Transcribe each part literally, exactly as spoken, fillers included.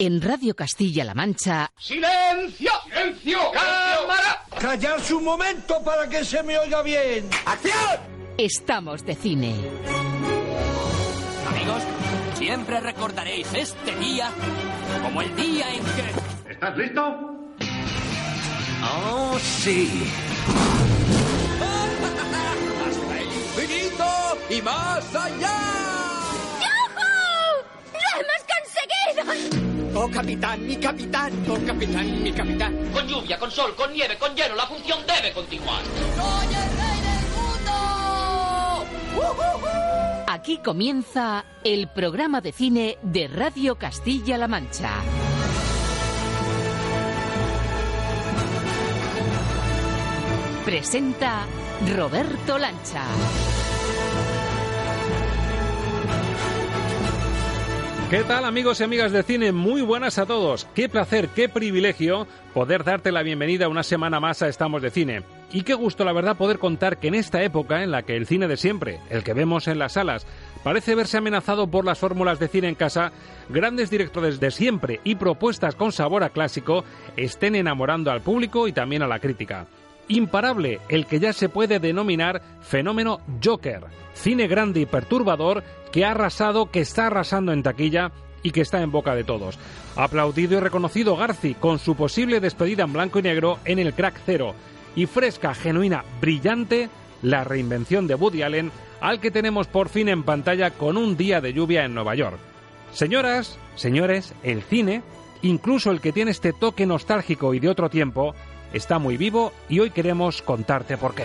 En Radio Castilla-La Mancha... ¡Silencio! ¡Silencio! ¡Cámara! ¡Callaos un momento para que se me oiga bien! ¡Acción! Estamos de cine. Amigos, siempre recordaréis este día como el día en que... ¿Estás listo? ¡Oh, sí! ¡Hasta el infinito y más allá! ¡Yahoo! ¡Lo hemos conseguido! Oh, capitán, mi capitán, oh, capitán, mi capitán. Con lluvia, con sol, con nieve, con hielo, la función debe continuar. ¡Soy el rey del mundo! ¡Uh-huh-huh! Aquí comienza el programa de cine de Radio Castilla-La Mancha. Presenta Roberto Lancha. ¿Qué tal, amigos y amigas de cine? Muy buenas a todos. Qué placer, qué privilegio poder darte la bienvenida una semana más a Estamos de Cine. Y qué gusto, la verdad, poder contar que en esta época en la que el cine de siempre, el que vemos en las salas, parece verse amenazado por las fórmulas de cine en casa, grandes directores de siempre y propuestas con sabor a clásico estén enamorando al público y también a la crítica. Imparable, el que ya se puede denominar fenómeno Joker, cine grande y perturbador que ha arrasado, que está arrasando en taquilla y que está en boca de todos. Aplaudido y reconocido Garci con su posible despedida en blanco y negro en El Crack Cero, y fresca, genuina, brillante, la reinvención de Woody Allen, al que tenemos por fin en pantalla con Un día de lluvia en Nueva York. Señoras, señores, el cine, incluso el que tiene este toque nostálgico y de otro tiempo, está muy vivo y hoy queremos contarte por qué.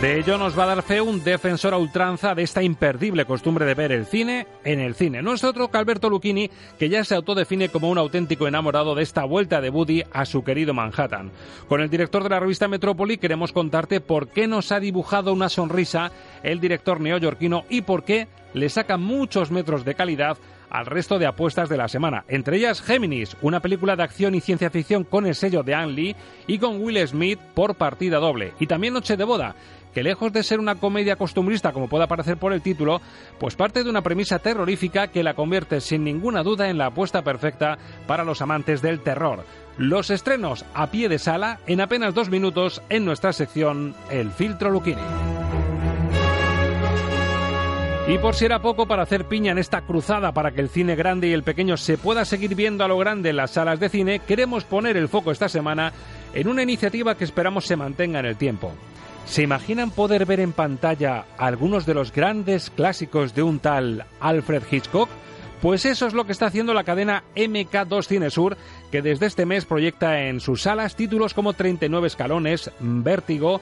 De ello nos va a dar fe un defensor a ultranza de esta imperdible costumbre de ver el cine en el cine. No es otro que Alberto Luchini, que ya se autodefine como un auténtico enamorado de esta vuelta de Woody a su querido Manhattan. Con el director de la revista Metrópoli queremos contarte por qué nos ha dibujado una sonrisa el director neoyorquino y por qué le saca muchos metros de calidad al resto de apuestas de la semana, entre ellas Géminis, una película de acción y ciencia ficción con el sello de Ang Lee y con Will Smith por partida doble, y también Noche de boda, que lejos de ser una comedia costumbrista como pueda parecer por el título, pues parte de una premisa terrorífica que la convierte sin ninguna duda en la apuesta perfecta para los amantes del terror. Los estrenos a pie de sala en apenas dos minutos en nuestra sección El Filtro Luchini. Y por si era poco, para hacer piña en esta cruzada para que el cine grande y el pequeño se pueda seguir viendo a lo grande en las salas de cine, queremos poner el foco esta semana en una iniciativa que esperamos se mantenga en el tiempo. ¿Se imaginan poder ver en pantalla algunos de los grandes clásicos de un tal Alfred Hitchcock? Pues eso es lo que está haciendo la cadena eme ka dos Cinesur, que desde este mes proyecta en sus salas títulos como treinta y nueve escalones, Vértigo...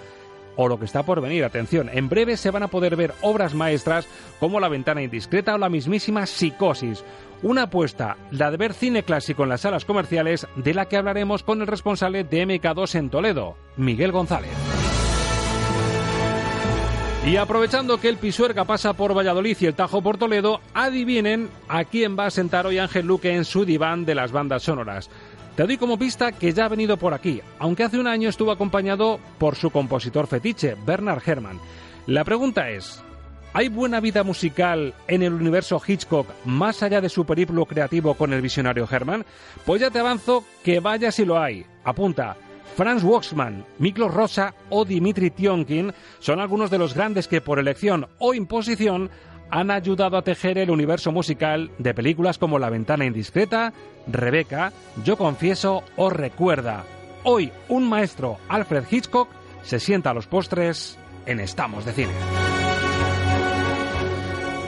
o lo que está por venir, atención, en breve se van a poder ver obras maestras como La Ventana Indiscreta o la mismísima Psicosis. Una apuesta, la de ver cine clásico en las salas comerciales, de la que hablaremos con el responsable de eme ka dos en Toledo, Miguel González. Y aprovechando que el Pisuerga pasa por Valladolid y el Tajo por Toledo, adivinen a quién va a sentar hoy Ángel Luque en su diván de las bandas sonoras. Te doy como pista que ya ha venido por aquí, aunque hace un año estuvo acompañado por su compositor fetiche, Bernard Herrmann. La pregunta es, ¿hay buena vida musical en el universo Hitchcock más allá de su periplo creativo con el visionario Herrmann? Pues ya te avanzo que vaya si lo hay. Apunta, Franz Waxman, Miklós Rózsa o Dimitri Tiomkin son algunos de los grandes que por elección o imposición han ayudado a tejer el universo musical de películas como La Ventana Indiscreta, Rebeca, Yo confieso o Recuerda. Hoy, un maestro, Alfred Hitchcock, se sienta a los postres en Estamos de Cine.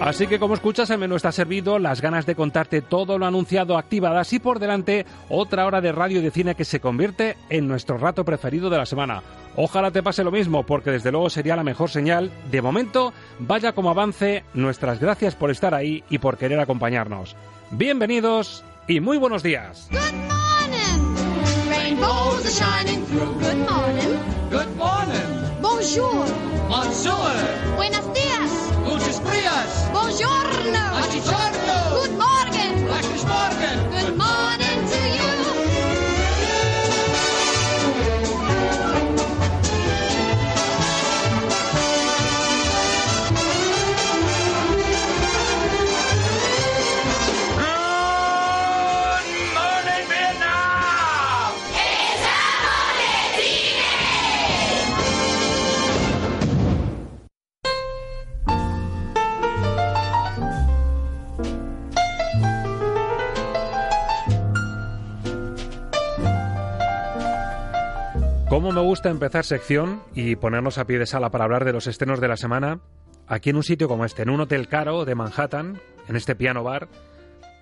Así que, como escuchas, el menú está servido, las ganas de contarte todo lo anunciado activadas y por delante otra hora de radio y de cine que se convierte en nuestro rato preferido de la semana. Ojalá te pase lo mismo, porque desde luego sería la mejor señal. De momento, vaya como avance, nuestras gracias por estar ahí y por querer acompañarnos. Bienvenidos y muy buenos días. Good morning. Rainbows are shining through. Good morning. Good morning. Bonjour. Bonjour. Buenos días. Buenos días. Buongiorno. Buongiorno. Good morning. Good morning. Good morning to you. Cómo me gusta empezar sección y ponernos a pie de sala para hablar de los estrenos de la semana aquí en un sitio como este, en un hotel caro de Manhattan, en este piano bar.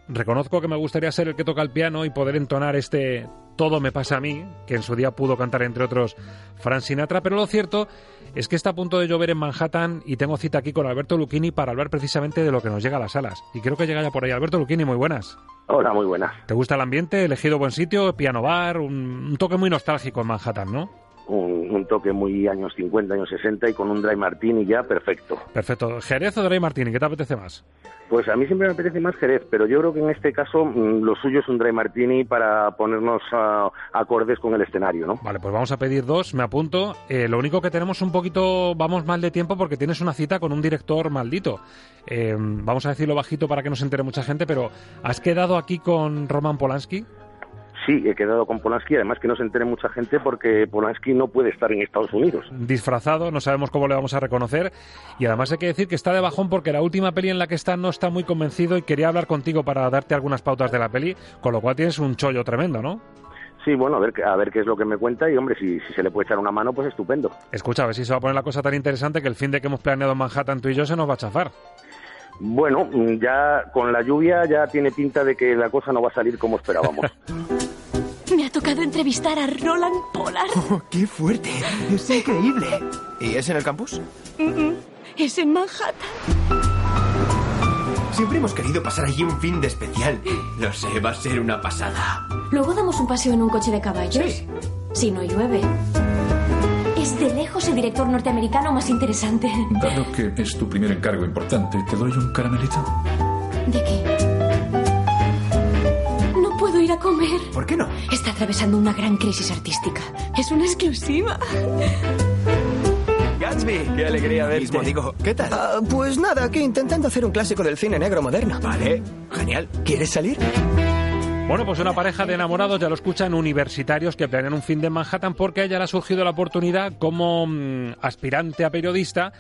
Reconozco que me gustaría ser el que toca el piano y poder entonar este Todo me pasa a mí, que en su día pudo cantar, entre otros, Frank Sinatra, pero lo cierto es que está a punto de llover en Manhattan y tengo cita aquí con Alberto Luchini para hablar precisamente de lo que nos llega a las salas. Y creo que llega ya por ahí. Alberto Luchini, muy buenas. Hola, muy buenas. ¿Te gusta el ambiente? ¿Elegido buen sitio? ¿Piano bar? Un, un toque muy nostálgico en Manhattan, ¿no? Un, un toque muy años cincuenta, años sesenta y con un dry martini ya perfecto. Perfecto. ¿Jerez o dry martini? ¿Qué te apetece más? Pues a mí siempre me apetece más Jerez, pero yo creo que en este caso lo suyo es un dry martini para ponernos uh, acordes con el escenario, ¿no? Vale, pues vamos a pedir dos, me apunto. Eh, lo único que tenemos un poquito, vamos mal de tiempo porque tienes una cita con un director maldito. Eh, vamos a decirlo bajito para que no se entere mucha gente, pero ¿has quedado aquí con Roman Polanski? Sí, he quedado con Polanski, además que no se entere mucha gente porque Polanski no puede estar en Estados Unidos. Disfrazado, no sabemos cómo le vamos a reconocer y además hay que decir que está de bajón porque la última peli en la que está no está muy convencido y quería hablar contigo para darte algunas pautas de la peli, con lo cual tienes un chollo tremendo, ¿no? Sí, bueno, a ver, a ver qué es lo que me cuenta y, hombre, si, si se le puede echar una mano, pues estupendo. Escucha, a ver si se va a poner la cosa tan interesante que el fin de que hemos planeado en Manhattan tú y yo se nos va a chafar. Bueno, ya con la lluvia ya tiene pinta de que la cosa no va a salir como esperábamos. Me ha tocado entrevistar a Roland Pollard. Oh, ¡qué fuerte! ¡Es increíble! ¿Y es en el campus? Mm-mm. Es en Manhattan. Siempre hemos querido pasar allí un fin de especial. Lo sé, va a ser una pasada. Luego damos un paseo en un coche de caballos. Sí. Si no llueve. Es de lejos el director norteamericano más interesante. Dado que es tu primer encargo importante, ¿te doy un caramelito? ¿De qué? No puedo ir a comer. ¿Por qué no? Está atravesando una gran crisis artística. Es una exclusiva. Gatsby, qué alegría verte. Digo, ¿qué tal? Uh, pues nada, aquí intentando hacer un clásico del cine negro moderno. Vale, genial. ¿Quieres salir? Bueno, pues una pareja de enamorados, ya lo escuchan, universitarios que planean un fin de Manhattan porque a ella le ha surgido la oportunidad como mmm, aspirante a periodista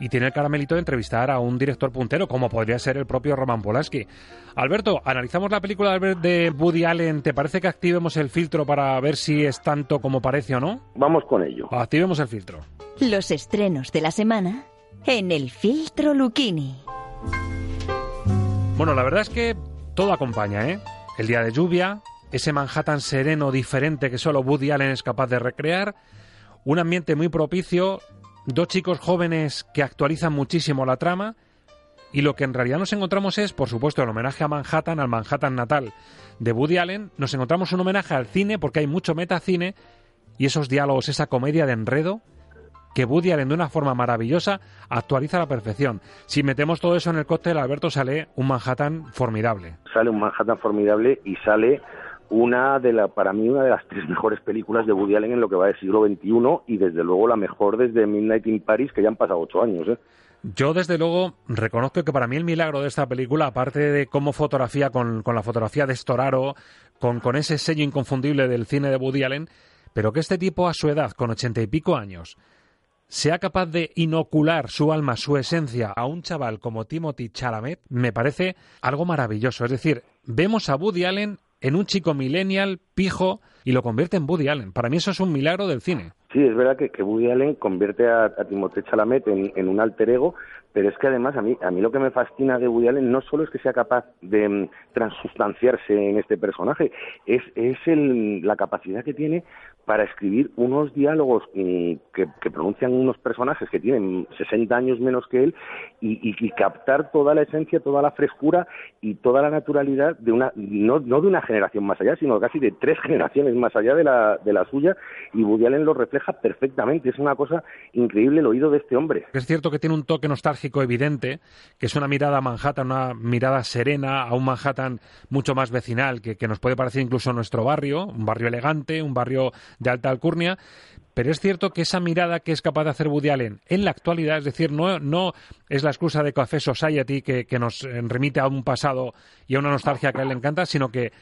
y tiene el caramelito de entrevistar a un director puntero como podría ser el propio Roman Polanski. Alberto, analizamos la película de Woody Allen. ¿Te parece que activemos el filtro para ver si es tanto como parece o no? Vamos con ello. Activemos el filtro. Los estrenos de la semana en el filtro Luchini. Bueno, la verdad es que todo acompaña, ¿eh? El día de lluvia, ese Manhattan sereno diferente que solo Woody Allen es capaz de recrear, un ambiente muy propicio, dos chicos jóvenes que actualizan muchísimo la trama y lo que en realidad nos encontramos es, por supuesto, el homenaje a Manhattan, al Manhattan natal de Woody Allen, nos encontramos un homenaje al cine porque hay mucho metacine y esos diálogos, esa comedia de enredo que Woody Allen de una forma maravillosa actualiza a la perfección. Si metemos todo eso en el cóctel, Alberto, sale un Manhattan formidable. Sale un Manhattan formidable y sale una de la, para mí una de las tres mejores películas de Woody Allen en lo que va del siglo veintiuno y desde luego la mejor desde Midnight in Paris, que ya han pasado ocho años, ¿eh? Yo desde luego reconozco que para mí el milagro de esta película, aparte de cómo fotografía con, con la fotografía de Storaro, con, con ese sello inconfundible del cine de Woody Allen, pero que este tipo a su edad, con ochenta y pico años, sea capaz de inocular su alma, su esencia, a un chaval como Timothée Chalamet, me parece algo maravilloso. Es decir, vemos a Woody Allen en un chico millennial, pijo, y lo convierte en Woody Allen. Para mí eso es un milagro del cine. Sí, es verdad que, que Woody Allen convierte a, a Timothée Chalamet en, en un alter ego, Pero es que además a mí, a mí lo que me fascina de Woody Allen no solo es que sea capaz de um, transustanciarse en este personaje, es, es el, la capacidad que tiene para escribir unos diálogos um, que, que pronuncian unos personajes que tienen sesenta años menos que él y, y, y captar toda la esencia, toda la frescura y toda la naturalidad de una no, no de una generación más allá, sino casi de tres generaciones más allá de la, de la suya, y Woody Allen lo refleja perfectamente. Es una cosa increíble el oído de este hombre. Es cierto que tiene un toque nostálgico evidente, que es una mirada a Manhattan, una mirada serena, a un Manhattan mucho más vecinal, que, que nos puede parecer incluso nuestro barrio, un barrio elegante, un barrio de alta alcurnia, pero es cierto que esa mirada que es capaz de hacer Woody Allen en la actualidad, es decir, no, no es la excusa de Café Society que, que nos remite a un pasado y a una nostalgia que a él le encanta, sino que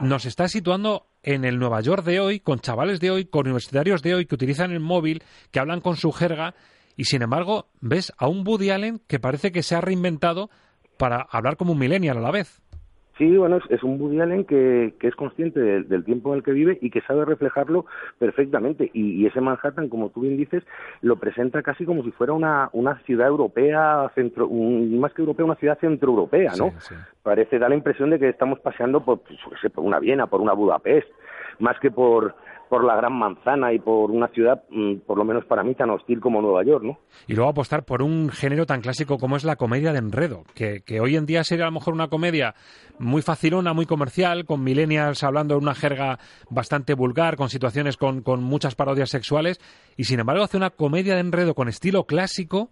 nos está situando en el Nueva York de hoy, con chavales de hoy, con universitarios de hoy que utilizan el móvil, que hablan con su jerga. Y sin embargo, ves a un Woody Allen que parece que se ha reinventado para hablar como un millennial a la vez. Sí, bueno, es, es un Woody Allen que, que es consciente del, del tiempo en el que vive y que sabe reflejarlo perfectamente. Y, y ese Manhattan, como tú bien dices, lo presenta casi como si fuera una, una ciudad europea, centro, un, más que europea, una ciudad centroeuropea, ¿no? Sí, sí. Parece, da la impresión de que estamos paseando por, pues, por una Viena, por una Budapest, más que por... por la gran manzana y por una ciudad, por lo menos para mí, tan hostil como Nueva York, ¿no? Y luego apostar por un género tan clásico como es la comedia de enredo, que, que hoy en día sería a lo mejor una comedia muy facilona, muy comercial, con millennials hablando en una jerga bastante vulgar, con situaciones con, con muchas parodias sexuales, y sin embargo hace una comedia de enredo con estilo clásico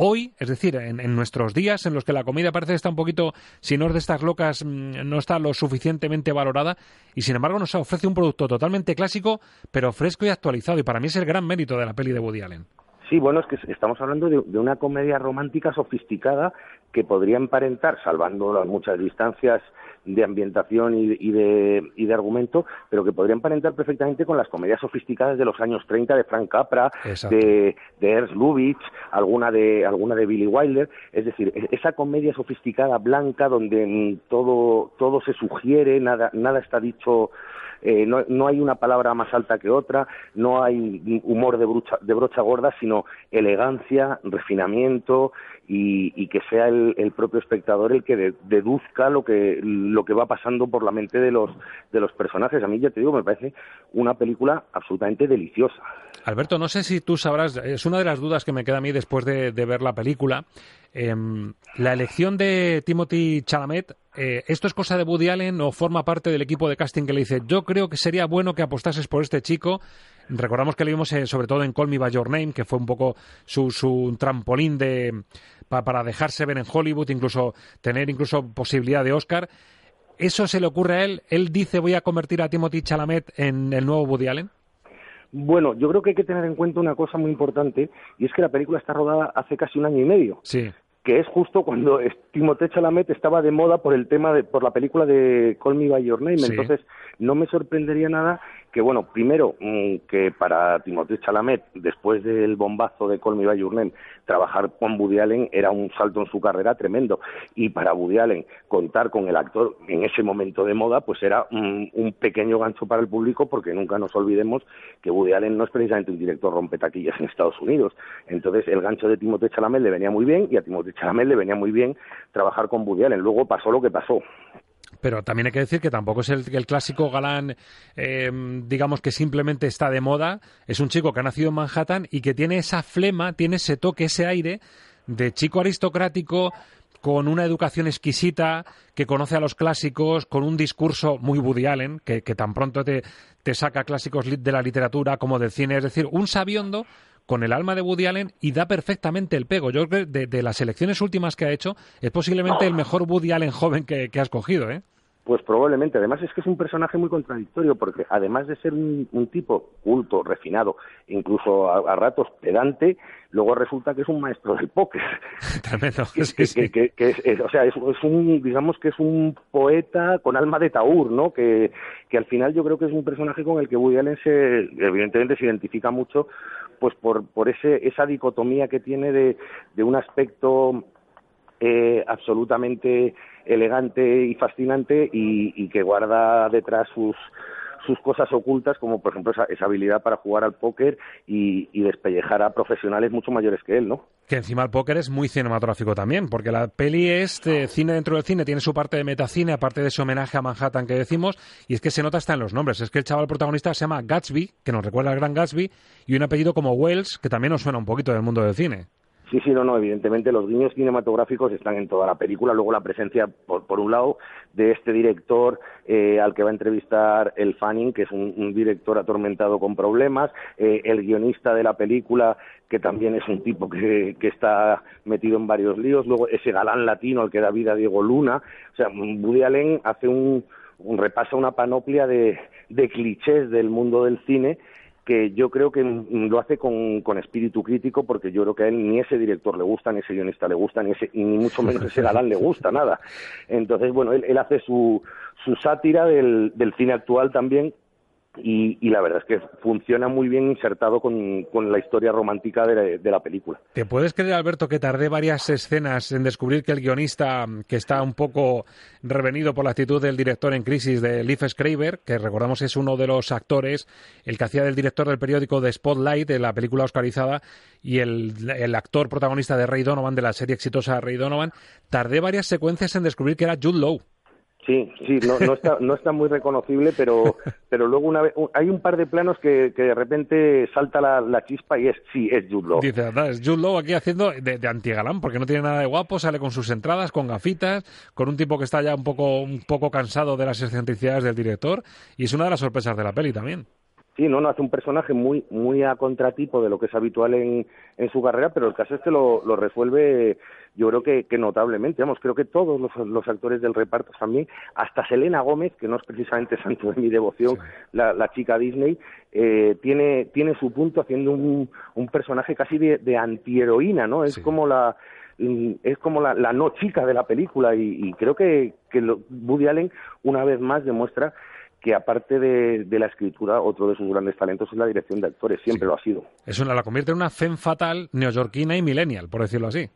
hoy, es decir, en, en nuestros días en los que la comida parece que está un poquito, si no es de estas locas, no está lo suficientemente valorada, y sin embargo nos ofrece un producto totalmente clásico, pero fresco y actualizado, y para mí es el gran mérito de la peli de Woody Allen. Sí, bueno, es que estamos hablando de, de una comedia romántica sofisticada que podría emparentar, salvando las muchas distancias de ambientación y, y, de, y de argumento, pero que podría emparentar perfectamente con las comedias sofisticadas de los años treinta de Frank Capra, de, de Ernst Lubitsch, alguna de, alguna de Billy Wilder. Es decir, esa comedia sofisticada blanca donde todo, todo se sugiere, nada, nada está dicho... Eh, no, no hay una palabra más alta que otra, no hay humor de, brucha, de brocha gorda, sino elegancia, refinamiento y, y que sea el, el propio espectador el que de, deduzca lo que lo que va pasando por la mente de los de los personajes. A mí, ya te digo, me parece una película absolutamente deliciosa. Alberto, no sé si tú sabrás, es una de las dudas que me queda a mí después de, de ver la película. Eh, la elección de Timothée Chalamet, eh, ¿esto es cosa de Woody Allen o forma parte del equipo de casting que le dice yo creo que sería bueno que apostases por este chico? Recordamos que le vimos eh, sobre todo en Call Me By Your Name, que fue un poco su, su trampolín de, pa, para dejarse ver en Hollywood, incluso tener incluso posibilidad de Oscar. ¿Eso se le ocurre a él? ¿Él dice voy a convertir a Timothée Chalamet en el nuevo Woody Allen? Bueno, yo creo que hay que tener en cuenta una cosa muy importante, y es que la película está rodada hace casi un año y medio. Sí. Que es justo cuando Timothée Chalamet estaba de moda por el tema de, por la película de Call Me By Your Name. Sí. Entonces no me sorprendería nada que, bueno, primero que para Timothée Chalamet, después del bombazo de Call Me By Your Name, trabajar con Woody Allen era un salto en su carrera tremendo, y para Woody Allen contar con el actor en ese momento de moda pues era un, un pequeño gancho para el público, porque nunca nos olvidemos que Woody Allen no es precisamente un director rompetaquillas en Estados Unidos. Entonces el gancho de Timothée Chalamet le venía muy bien, y a Timothée Chalamet le venía muy bien trabajar con Woody Allen. Luego pasó lo que pasó. Pero también hay que decir que tampoco es el, el clásico galán, eh, digamos, que simplemente está de moda. Es un chico que ha nacido en Manhattan y que tiene esa flema, tiene ese toque, ese aire de chico aristocrático, con una educación exquisita, que conoce a los clásicos, con un discurso muy Woody Allen, que, que tan pronto te, te saca clásicos de la literatura como del cine. Es decir, un sabiondo con el alma de Woody Allen, y da perfectamente el pego. Yo creo que de, de las elecciones últimas que ha hecho, es posiblemente el mejor Woody Allen joven que, que ha escogido, ¿eh? Pues probablemente. Además es que es un personaje muy contradictorio, porque además de ser un, un tipo culto, refinado, incluso a, a ratos pedante, luego resulta que es un maestro del póker. Tremendo. Que, sí, que, sí. Que, que, que es, es, o sea, es, es un, digamos que es un poeta con alma de Taur, ¿no? Que, que al final yo creo que es un personaje con el que Woody Allen se, evidentemente se identifica mucho, pues por, por ese, esa dicotomía que tiene de, de un aspecto eh, absolutamente elegante y fascinante, y, y que guarda detrás sus sus cosas ocultas, como por ejemplo esa, esa habilidad para jugar al póker y, y despellejar a profesionales mucho mayores que él, ¿no? Que encima el póker es muy cinematográfico también, porque la peli es de cine dentro del cine, tiene su parte de metacine, aparte de ese homenaje a Manhattan que decimos, y es que se nota hasta en los nombres. Es que el chaval protagonista se llama Gatsby, que nos recuerda al gran Gatsby, y un apellido como Wells, que también nos suena un poquito del mundo del cine. Sí, sí, no, no, evidentemente los guiños cinematográficos están en toda la película. Luego la presencia, por, por un lado, de este director eh, al que va a entrevistar Elle Fanning, que es un, un director atormentado con problemas, eh, el guionista de la película, que también es un tipo que, que está metido en varios líos, luego ese galán latino al que da vida Diego Luna. O sea, Woody Allen hace un, un repasa una panoplia de, de clichés del mundo del cine, que yo creo que lo hace con, con espíritu crítico, porque yo creo que a él ni ese director le gusta, ni ese guionista le gusta, ni ese, ni mucho menos ese galán le gusta, nada. Entonces, bueno, él, él hace su, su sátira del, del cine actual también, y, y la verdad es que funciona muy bien insertado con, con la historia romántica de, de la película. ¿Te puedes creer, Alberto, que tardé varias escenas en descubrir que el guionista, que está un poco revenido por la actitud del director en crisis de Leif Schreiber, que recordamos es uno de los actores, el que hacía del director del periódico de Spotlight, de la película oscarizada, y el, el actor protagonista de Ray Donovan, de la serie exitosa Ray Donovan, tardé varias secuencias en descubrir que era Jude Law? Sí, sí, no, no está, no está muy reconocible, pero, pero luego una vez, hay un par de planos que, que de repente salta la, la chispa y es, sí, es Jude Law. Dice, ¿verdad? Es Jude Law aquí haciendo de, de antigalán, porque no tiene nada de guapo, sale con sus entradas, con gafitas, con un tipo que está ya un poco, un poco cansado de las excentricidades del director, y es una de las sorpresas de la peli también. Sí, no, no, hace un personaje muy muy a contratipo de lo que es habitual en, en su carrera, pero el caso es que lo, lo resuelve, yo creo que, que notablemente. Vamos, creo que todos los, los actores del reparto también, hasta Selena Gómez, que no es precisamente santo de mi devoción, sí, la, la chica Disney, eh, tiene tiene su punto haciendo un, un personaje casi de, de antiheroína, ¿no? Es sí. como la... es como la, la no chica de la película, y, y creo que, que lo, Woody Allen una vez más demuestra que aparte de, de la escritura, otro de sus grandes talentos es la dirección de actores, siempre sí. lo ha sido. Eso la convierte en una femme fatale neoyorquina y millennial, por decirlo así.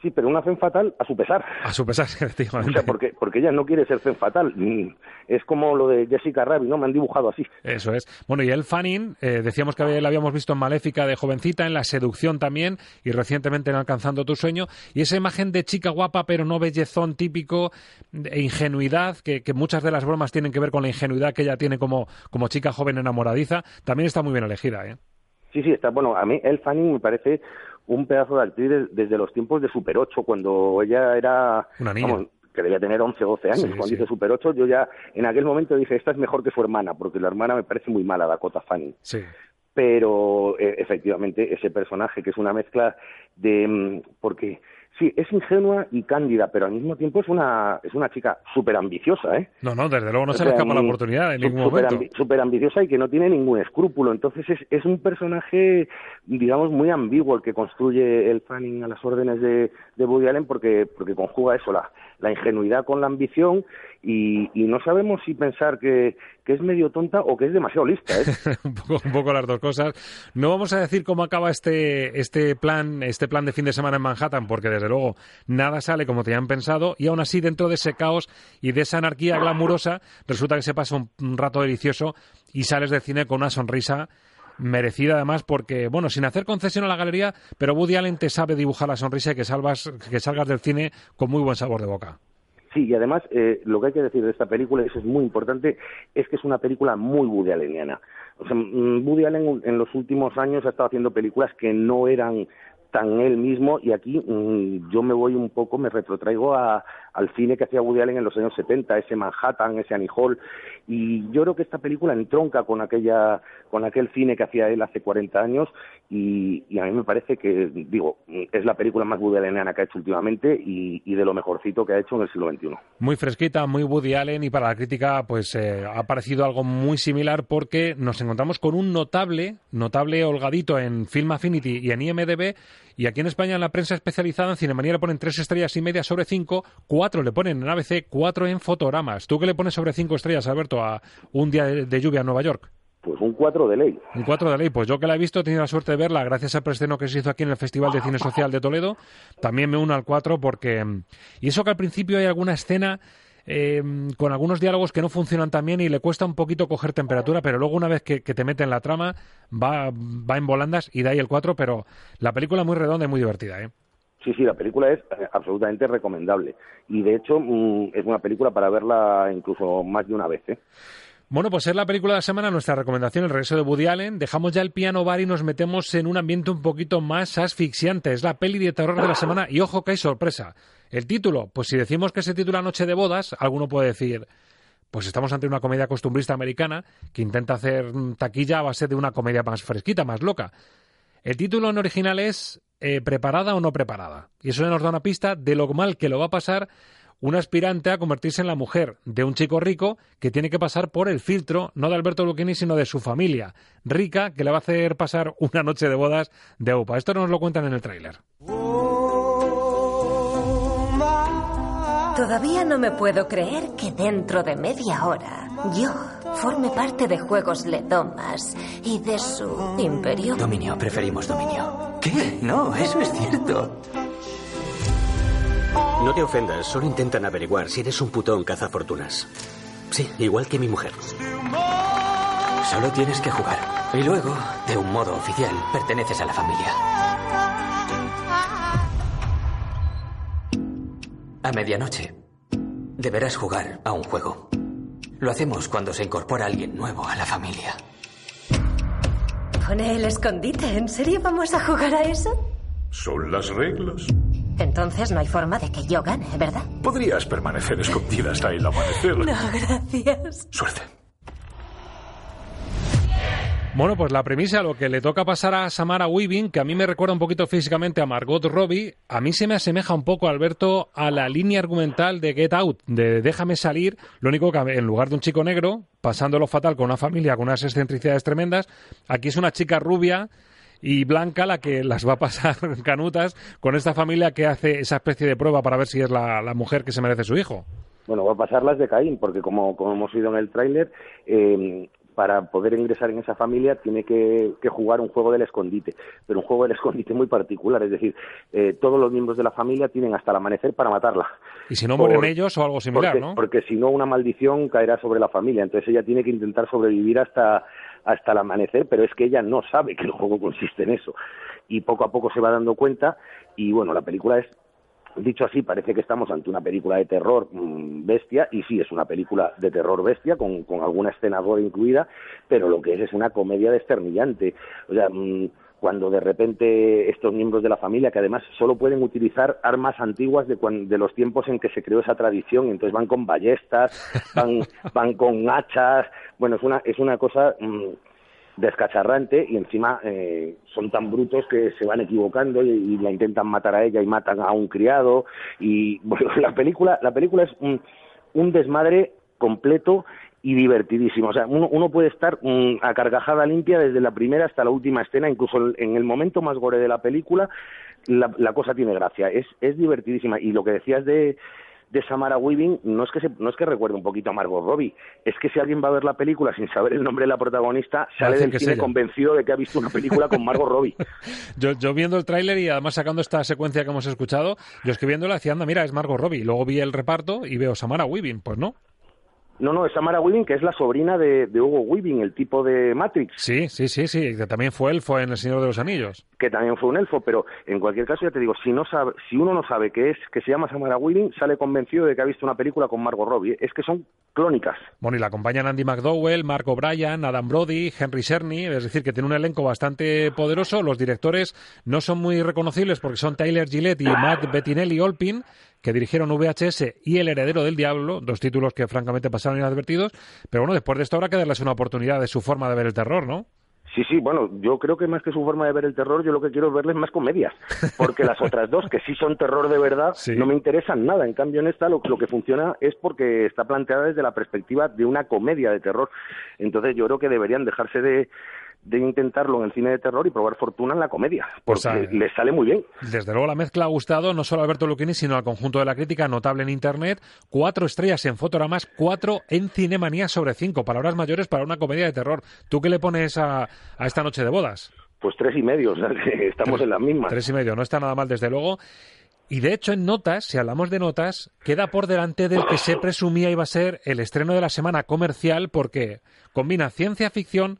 Sí, pero una femme fatale a su pesar. A su pesar, efectivamente. O sea, porque, porque ella no quiere ser femme fatale. Es como lo de Jessica Rabbit, ¿no? Me han dibujado así. Eso es. Bueno, y Elle Fanning, eh, decíamos que la habíamos visto en Maléfica de jovencita, en La Seducción también, y recientemente en Alcanzando tu Sueño. Y esa imagen de chica guapa, pero no bellezón típico, e ingenuidad, que, que muchas de las bromas tienen que ver con la ingenuidad que ella tiene como, como chica joven enamoradiza, también está muy bien elegida, ¿eh? Sí, sí, está. Bueno, a mí Elle Fanning me parece un pedazo de actriz desde los tiempos de Super ocho, cuando ella era... Una niña. Vamos, que debía tener once o doce años. Sí, cuando sí. hice Super ocho, yo ya en aquel momento dije, esta es mejor que su hermana, porque la hermana me parece muy mala, Dakota Fanning. Sí. Pero eh, efectivamente ese personaje, que es una mezcla de... porque sí, es ingenua y cándida, pero al mismo tiempo es una es una chica súper ambiciosa, ¿eh? No, no, desde luego no se le escapa la oportunidad en ningún momento. Súper ambiciosa y que no tiene ningún escrúpulo. Entonces es, es un personaje, digamos, muy ambiguo el que construye Elle Fanning a las órdenes de, de Woody Allen, porque porque conjuga eso, la, la ingenuidad con la ambición, y, y no sabemos si pensar que, que es medio tonta o que es demasiado lista, ¿eh? un, poco, un poco las dos cosas. No vamos a decir cómo acaba este este plan este plan de fin de semana en Manhattan, porque desde luego nada sale como tenían pensado, y aún así dentro de ese caos y de esa anarquía glamurosa resulta que se pasa un, un rato delicioso y sales del cine con una sonrisa merecida, además, porque, bueno, sin hacer concesión a la galería, pero Woody Allen te sabe dibujar la sonrisa y que, salvas, que salgas del cine con muy buen sabor de boca. Sí, y además eh, lo que hay que decir de esta película, y eso es muy importante, es que es una película muy Woody Alleniana. O sea, Woody Allen en los últimos años ha estado haciendo películas que no eran tan él mismo, y aquí mmm, yo me voy un poco, me retrotraigo a, al cine que hacía Woody Allen en los años setenta, ese Manhattan, ese Annie Hall, y yo creo que esta película entronca con aquella, con aquel cine que hacía él hace cuarenta años, y, y a mí me parece que, digo, es la película más Woody Alleniana que ha hecho últimamente, y, y de lo mejorcito que ha hecho en el siglo veintiuno. Muy fresquita, muy Woody Allen, y para la crítica pues eh, ha parecido algo muy similar, porque nos encontramos con un notable, notable holgadito en Film Affinity y en I M D B, y aquí en España en la prensa especializada en Cinemanía le ponen tres estrellas y media sobre cinco, cuatro le ponen en A B C, cuatro en Fotogramas. ¿Tú qué le pones sobre cinco estrellas, Alberto, a un día de lluvia en Nueva York? Pues un cuatro de ley. Un cuatro de ley. Pues yo que la he visto, he tenido la suerte de verla gracias al preestreno que se hizo aquí en el Festival de Cine Social de Toledo. También me uno al cuatro porque... Y eso que al principio hay alguna escena... eh, con algunos diálogos que no funcionan tan bien y le cuesta un poquito coger temperatura, pero luego una vez que, que te mete en la trama va, va en volandas y da ahí el cuatro, pero la película muy redonda y muy divertida, ¿eh? Sí, sí, la película es absolutamente recomendable y de hecho es una película para verla incluso más de una vez, ¿eh? Bueno, pues es la película de la semana, nuestra recomendación, El regreso de Woody Allen. Dejamos ya el piano bar y nos metemos en un ambiente un poquito más asfixiante. Es la peli de terror de la semana y ojo que hay sorpresa. El título, pues si decimos que se titula Noche de bodas, alguno puede decir, pues estamos ante una comedia costumbrista americana que intenta hacer taquilla a base de una comedia más fresquita, más loca. El título en original es eh, Preparada o no preparada. Y eso nos da una pista de lo mal que lo va a pasar una aspirante a convertirse en la mujer de un chico rico que tiene que pasar por el filtro, no de Alberto Luchini, sino de su familia rica, que le va a hacer pasar una noche de bodas de upa. Esto nos lo cuentan en el tráiler. Todavía no me puedo creer que dentro de media hora yo forme parte de Juegos Ledomas y de su imperio. Dominio, preferimos dominio. ¿Qué? No, eso es cierto. No te ofendas, solo intentan averiguar si eres un putón cazafortunas. Sí, igual que mi mujer. Solo tienes que jugar. Y luego, de un modo oficial, perteneces a la familia. A medianoche, deberás jugar a un juego. Lo hacemos cuando se incorpora alguien nuevo a la familia. Con el escondite, ¿en serio vamos a jugar a eso? Son las reglas. Entonces no hay forma de que yo gane, ¿verdad? Podrías permanecer escondida hasta el amanecer. No, gracias. Suerte. Bueno, pues la premisa, lo que le toca pasar a Samara Weaving, que a mí me recuerda un poquito físicamente a Margot Robbie, a mí se me asemeja un poco, Alberto, a la línea argumental de Get Out, de Déjame salir, lo único que en lugar de un chico negro, pasándolo fatal con una familia con unas excentricidades tremendas, aquí es una chica rubia y blanca la que las va a pasar canutas con esta familia que hace esa especie de prueba para ver si es la, la mujer que se merece su hijo. Bueno, va a pasarlas de Caín, porque como, como hemos oído en el tráiler, eh, para poder ingresar en esa familia tiene que, que jugar un juego del escondite, pero un juego del escondite muy particular, es decir, eh, todos los miembros de la familia tienen hasta el amanecer para matarla. Y si no Por, mueren ellos o algo similar, porque, ¿no? Porque si no, una maldición caerá sobre la familia, entonces ella tiene que intentar sobrevivir hasta... hasta el amanecer, pero es que ella no sabe que el juego consiste en eso y poco a poco se va dando cuenta y bueno, la película es, dicho así, parece que estamos ante una película de terror mmm, bestia y sí, es una película de terror bestia con, con alguna escena gore incluida, pero lo que es es una comedia desternillante, o sea... Mmm, cuando de repente estos miembros de la familia, que además solo pueden utilizar armas antiguas de, cuan, de los tiempos en que se creó esa tradición, entonces van con ballestas, van, van con hachas, bueno, es una, es una cosa mmm, descacharrante y encima eh, son tan brutos que se van equivocando y, y la intentan matar a ella y matan a un criado y bueno, la película, la película es un, un desmadre completo y divertidísimo, o sea, uno, uno puede estar um, a carcajada limpia desde la primera hasta la última escena, incluso en el momento más gore de la película, la, la cosa tiene gracia, es, es divertidísima, y lo que decías de, de Samara Weaving, no es que se, no es que recuerde un poquito a Margot Robbie, es que si alguien va a ver la película sin saber el nombre de la protagonista, sale del cine convencido de que ha visto una película con Margot Robbie. yo, yo viendo el tráiler y además sacando esta secuencia que hemos escuchado, yo es que viéndola decía, anda, mira, es Margot Robbie, luego vi el reparto y veo Samara Weaving, pues no. No, no, es Samara Weaving, que es la sobrina de, de Hugo Weaving, el tipo de Matrix. Sí, sí, sí, sí, que también fue elfo en El Señor de los Anillos. Que también fue un elfo, pero en cualquier caso, ya te digo, si no sabe, si uno no sabe que es que se llama Samara Weaving, sale convencido de que ha visto una película con Margot Robbie. Es que son clónicas. Bueno, y la acompañan Andy McDowell, Mark O'Brien, Adam Brody, Henry Cherney, es decir, que tiene un elenco bastante poderoso. Los directores no son muy reconocibles porque son Tyler Gillette y Matt Bettinelli-Olpin, que dirigieron V H S y El heredero del diablo, dos títulos que francamente pasaron inadvertidos, pero bueno, después de esto habrá que darles una oportunidad de su forma de ver el terror, ¿no? Sí, sí, bueno, yo creo que más que su forma de ver el terror, yo lo que quiero es verles más comedias, porque las otras dos, que sí son terror de verdad, sí, no me interesan nada. En cambio, en esta lo, lo que funciona es porque está planteada desde la perspectiva de una comedia de terror. Entonces yo creo que deberían dejarse de... de intentarlo en el cine de terror y probar fortuna en la comedia, porque pues, les sale muy bien. Desde luego la mezcla ha gustado no solo a Alberto Luchini, sino al conjunto de la crítica, notable en Internet, cuatro estrellas en Fotogramas, cuatro en Cinemanía sobre cinco, palabras mayores para una comedia de terror. ¿Tú qué le pones a, a esta noche de bodas? Pues tres y medio, o sea, que estamos tres, en las mismas. Tres y medio, no está nada mal desde luego. Y de hecho en Notas, si hablamos de Notas, queda por delante del que se presumía iba a ser el estreno de la semana comercial, porque combina ciencia ficción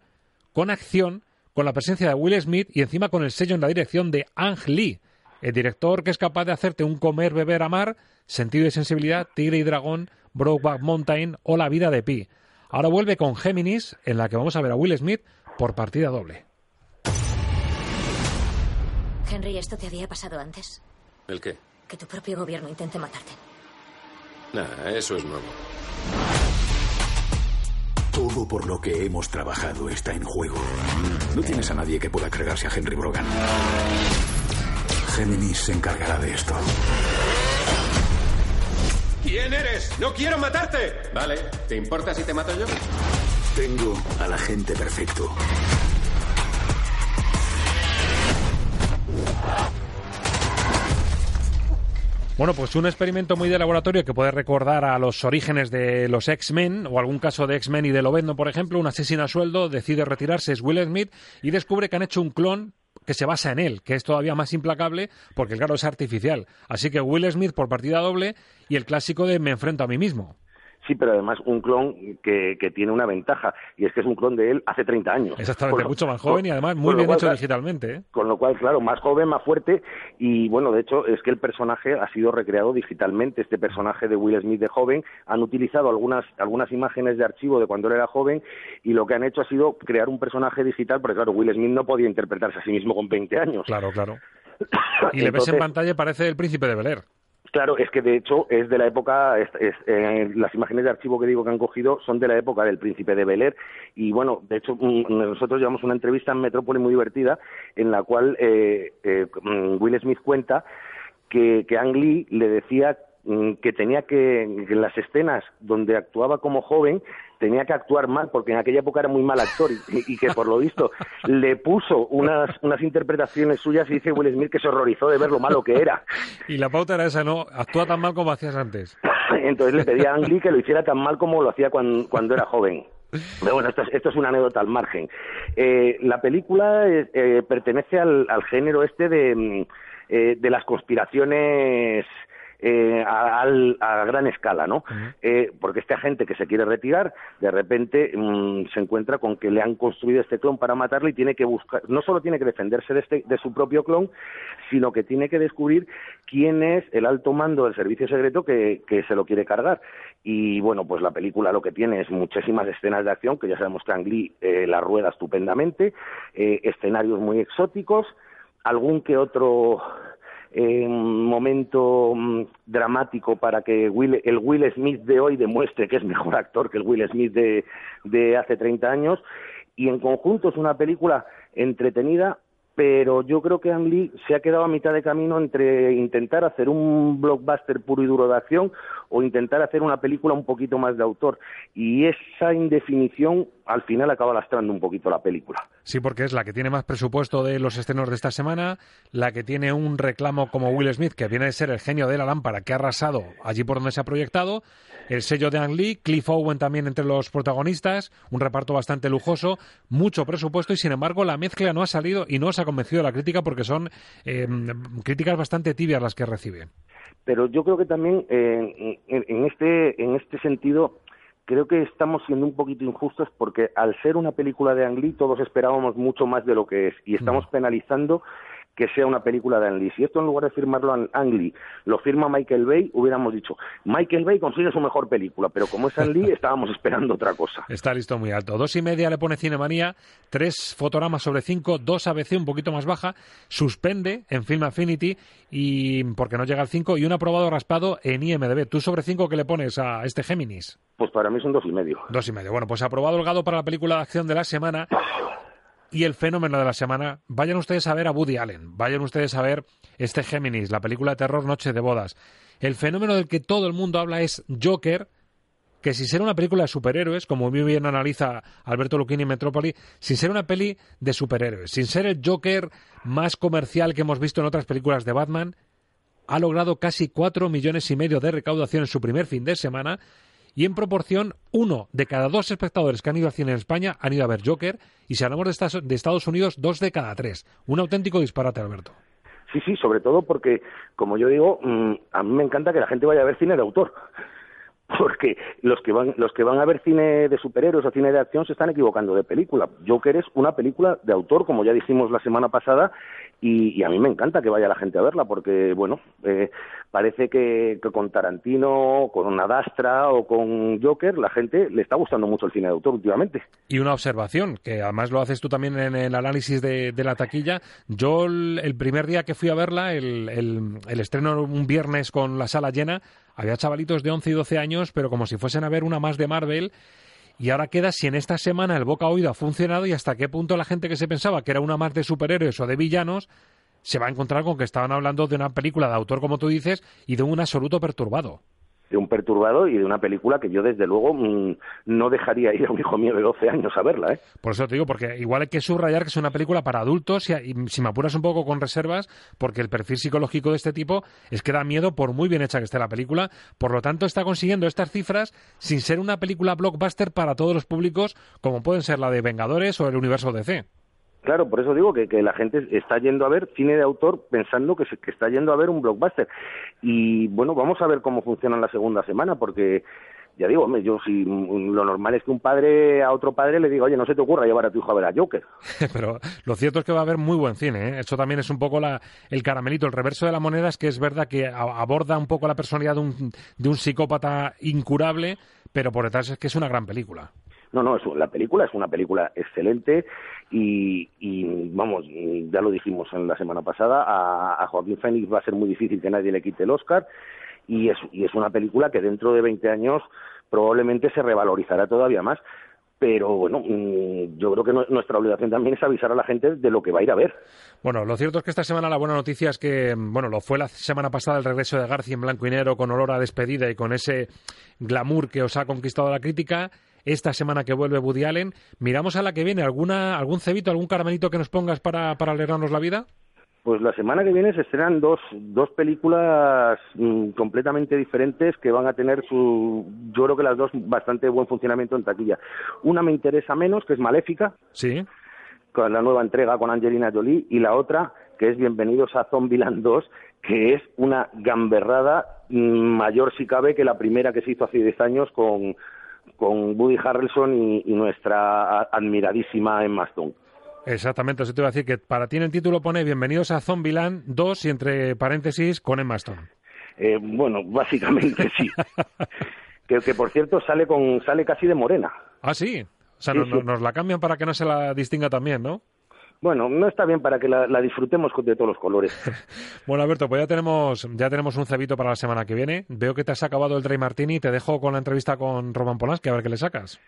con acción, con la presencia de Will Smith y encima con el sello en la dirección de Ang Lee, el director que es capaz de hacerte un Comer, Beber, Amar, Sentido y Sensibilidad, Tigre y Dragón, Brokeback Mountain o La vida de Pi. Ahora vuelve con Géminis, en la que vamos a ver a Will Smith por partida doble. Henry, ¿esto te había pasado antes? ¿El qué? Que tu propio gobierno intente matarte. Nah, eso es nuevo. Todo por lo que hemos trabajado está en juego. No tienes a nadie que pueda cargarse a Henry Brogan. Géminis se encargará de esto. ¿Quién eres? ¡No quiero matarte! Vale, ¿te importa si te mato yo? Tengo a la gente perfecto. Bueno, pues un experimento muy de laboratorio que puede recordar a los orígenes de los Equis Men o algún caso de Equis Men y de Lobezno, por ejemplo. Un asesino a sueldo decide retirarse, es Will Smith, y descubre que han hecho un clon que se basa en él, que es todavía más implacable porque, claro, es artificial. Así que Will Smith por partida doble y el clásico de me enfrento a mí mismo. Sí, pero además un clon que, que tiene una ventaja, y es que es un clon de él hace treinta años. Exactamente, lo, mucho más joven con, y además muy bien cual, hecho claro, digitalmente. ¿eh? Con lo cual, claro, más joven, más fuerte, y bueno, de hecho, es que el personaje ha sido recreado digitalmente, este personaje de Will Smith de joven. Han utilizado algunas, algunas imágenes de archivo de cuando él era joven, y lo que han hecho ha sido crear un personaje digital, porque claro, Will Smith no podía interpretarse a sí mismo con veinte años. Claro, claro. Y entonces, le ves en pantalla y parece el príncipe de Bel-Air. Claro, es que de hecho es de la época, es, es, eh, las imágenes de archivo que digo que han cogido son de la época del príncipe de Bel-Air, y bueno, de hecho nosotros llevamos una entrevista en Metrópoli muy divertida en la cual eh, eh, Will Smith cuenta que, que Ang Lee le decía que tenía que, que en las escenas donde actuaba como joven tenía que actuar mal, porque en aquella época era muy mal actor, y, y que por lo visto le puso unas, unas interpretaciones suyas, y dice Will Smith que se horrorizó de ver lo malo que era. Y la pauta era esa, ¿no? Actúa tan mal como hacías antes. Entonces le pedía a Ang Lee que lo hiciera tan mal como lo hacía cuando, cuando era joven. Pero bueno, esto es, esto es una anécdota al margen. Eh, la película eh, pertenece al, al género este de, eh, de las conspiraciones... Eh, a, a, a gran escala, ¿no? Uh-huh. Eh, porque esta gente que se quiere retirar, de repente mmm, se encuentra con que le han construido este clon para matarle, y tiene que buscar, no solo tiene que defenderse de, este, de su propio clon, sino que tiene que descubrir quién es el alto mando del servicio secreto que, que se lo quiere cargar. Y bueno, pues la película lo que tiene es muchísimas escenas de acción, que ya sabemos que Ang Lee eh, la rueda estupendamente, eh, escenarios muy exóticos, algún que otro... un momento dramático para que Will, el Will Smith de hoy demuestre que es mejor actor que el Will Smith de, de hace treinta años, y en conjunto es una película entretenida, pero yo creo que Ang Lee se ha quedado a mitad de camino entre intentar hacer un blockbuster puro y duro de acción o intentar hacer una película un poquito más de autor, y esa indefinición al final acaba lastrando un poquito la película. Sí, porque es la que tiene más presupuesto de los estrenos de esta semana, la que tiene un reclamo como Will Smith, que viene de ser el genio de la lámpara, que ha arrasado allí por donde se ha proyectado, el sello de Ang Lee, Cliff Owen también entre los protagonistas, un reparto bastante lujoso, mucho presupuesto, y sin embargo la mezcla no ha salido y no se ha convencido de la crítica, porque son eh, críticas bastante tibias las que recibe. Pero yo creo que también eh, en, en este en este sentido creo que estamos siendo un poquito injustos, porque al ser una película de Ang Lee todos esperábamos mucho más de lo que es, y estamos penalizando que sea una película de Ang Lee. Si esto en lugar de firmarlo Ang Lee lo firma Michael Bay, hubiéramos dicho Michael Bay consigue su mejor película, pero como es Ang Lee estábamos esperando otra cosa. Está listo muy alto. Dos y media le pone Cinemanía, tres fotogramas sobre cinco, dos A B C un poquito más baja, suspende en Film Affinity y porque no llega al cinco, y un aprobado raspado en I M D B. ¿Tú sobre cinco qué le pones a este Géminis? Pues para mí es un dos y medio. Dos y medio. Bueno, pues aprobado el gado para la película de acción de la semana. Y el fenómeno de la semana, vayan ustedes a ver a Woody Allen, vayan ustedes a ver este Géminis, la película de terror Noche de bodas. El fenómeno del que todo el mundo habla es Joker, que sin ser una película de superhéroes, como muy bien analiza Alberto Luchini en Metrópoli, sin ser una peli de superhéroes, sin ser el Joker más comercial que hemos visto en otras películas de Batman, ha logrado casi cuatro millones y medio de recaudación en su primer fin de semana, y en proporción, uno de cada dos espectadores que han ido al cine en España han ido a ver Joker, y si hablamos de Estados Unidos, dos de cada tres. Un auténtico disparate, Alberto. Sí, sí, sobre todo porque, como yo digo, a mí me encanta que la gente vaya a ver cine de autor, porque los que van los que van a ver cine de superhéroes o cine de acción se están equivocando de película. Joker es una película de autor, como ya dijimos la semana pasada, y, y a mí me encanta que vaya la gente a verla, porque, bueno, eh, parece que, que con Tarantino, con una Dastra o con Joker, la gente le está gustando mucho el cine de autor últimamente. Y una observación, que además lo haces tú también en el análisis de, de la taquilla. Yo el, el primer día que fui a verla, el, el, el estreno un viernes con la sala llena, había chavalitos de once y doce años, pero como si fuesen a ver una más de Marvel. Y ahora queda si en esta semana el boca a oído ha funcionado y hasta qué punto la gente que se pensaba que era una más de superhéroes o de villanos se va a encontrar con que estaban hablando de una película de autor, como tú dices, y de un absoluto perturbado. De un perturbado y de una película que yo, desde luego, mmm, no dejaría ir a un hijo mío de doce años a verla, ¿eh? Por eso te digo, porque igual hay que subrayar que es una película para adultos, y, y si me apuras un poco con reservas, porque el perfil psicológico de este tipo es que da miedo por muy bien hecha que esté la película. Por lo tanto, está consiguiendo estas cifras sin ser una película blockbuster para todos los públicos, como pueden ser la de Vengadores o el universo D C. Claro, por eso digo que, que la gente está yendo a ver cine de autor pensando que, se, que está yendo a ver un blockbuster. Y bueno, vamos a ver cómo funciona en la segunda semana, porque ya digo, hombre, yo si lo normal es que un padre a otro padre le diga, oye, no se te ocurra llevar a tu hijo a ver a Joker. Pero lo cierto es que va a haber muy buen cine, ¿eh? Eso también es un poco la, el caramelito, el reverso de la moneda, es que es verdad que aborda un poco la personalidad de un, de un psicópata incurable, pero por detrás es que es una gran película. No, no, es, la película es una película excelente y, y vamos, ya lo dijimos en la semana pasada, a, a Joaquín Phoenix va a ser muy difícil que nadie le quite el Oscar, y es, y es una película que dentro de veinte años probablemente se revalorizará todavía más, pero bueno, yo creo que no, nuestra obligación también es avisar a la gente de lo que va a ir a ver. Bueno, lo cierto es que esta semana la buena noticia es que, bueno, lo fue la semana pasada el regreso de Garci en blanco y negro con olor a despedida y con ese glamour que os ha conquistado la crítica. Esta semana que vuelve Woody Allen, miramos a la que viene. ¿Alguna, algún cebito, algún caramelito que nos pongas para, para alegrarnos la vida? Pues la semana que viene se estrenan dos, dos películas mmm, completamente diferentes que van a tener su, yo creo que las dos bastante buen funcionamiento en taquilla. Una me interesa menos, que es Maléfica, sí, con la nueva entrega con Angelina Jolie, y la otra, que es Bienvenidos a Zombieland dos, que es una gamberrada mmm, mayor si cabe que la primera que se hizo hace diez años con con Woody Harrelson y, y nuestra admiradísima Emma Stone. Exactamente, eso te iba a decir, que para ti en el título pone Bienvenidos a Zombieland dos y entre paréntesis con Emma Stone. Eh, bueno, básicamente sí. que, que por cierto sale con sale casi de morena. Ah, sí. O sea, sí, nos, sí. nos la cambian para que no se la distinga también, ¿no? Bueno, no está bien para que la, la disfrutemos de todos los colores. Bueno, Alberto, pues ya tenemos ya tenemos un cebito para la semana que viene. Veo que te has acabado el Dry Martini. Te dejo con la entrevista con Roman Polanski, a ver qué le sacas.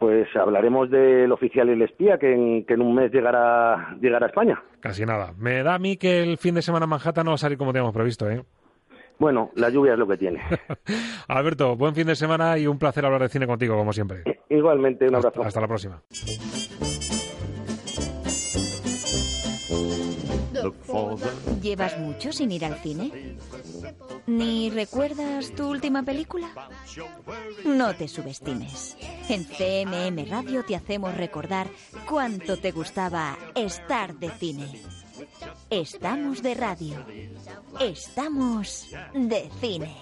Pues hablaremos del Oficial y el Espía, que en, que en un mes llegará, llegará a España. Casi nada. Me da a mí que el fin de semana en Manhattan no va a salir como teníamos previsto, ¿eh? Bueno, la lluvia es lo que tiene. Alberto, buen fin de semana y un placer hablar de cine contigo, como siempre. Igualmente, un abrazo. Hasta, hasta la próxima. ¿Llevas mucho sin ir al cine? ¿Ni recuerdas tu última película? No te subestimes. En C M M Radio te hacemos recordar cuánto te gustaba estar de cine. Estamos de radio. Estamos de cine.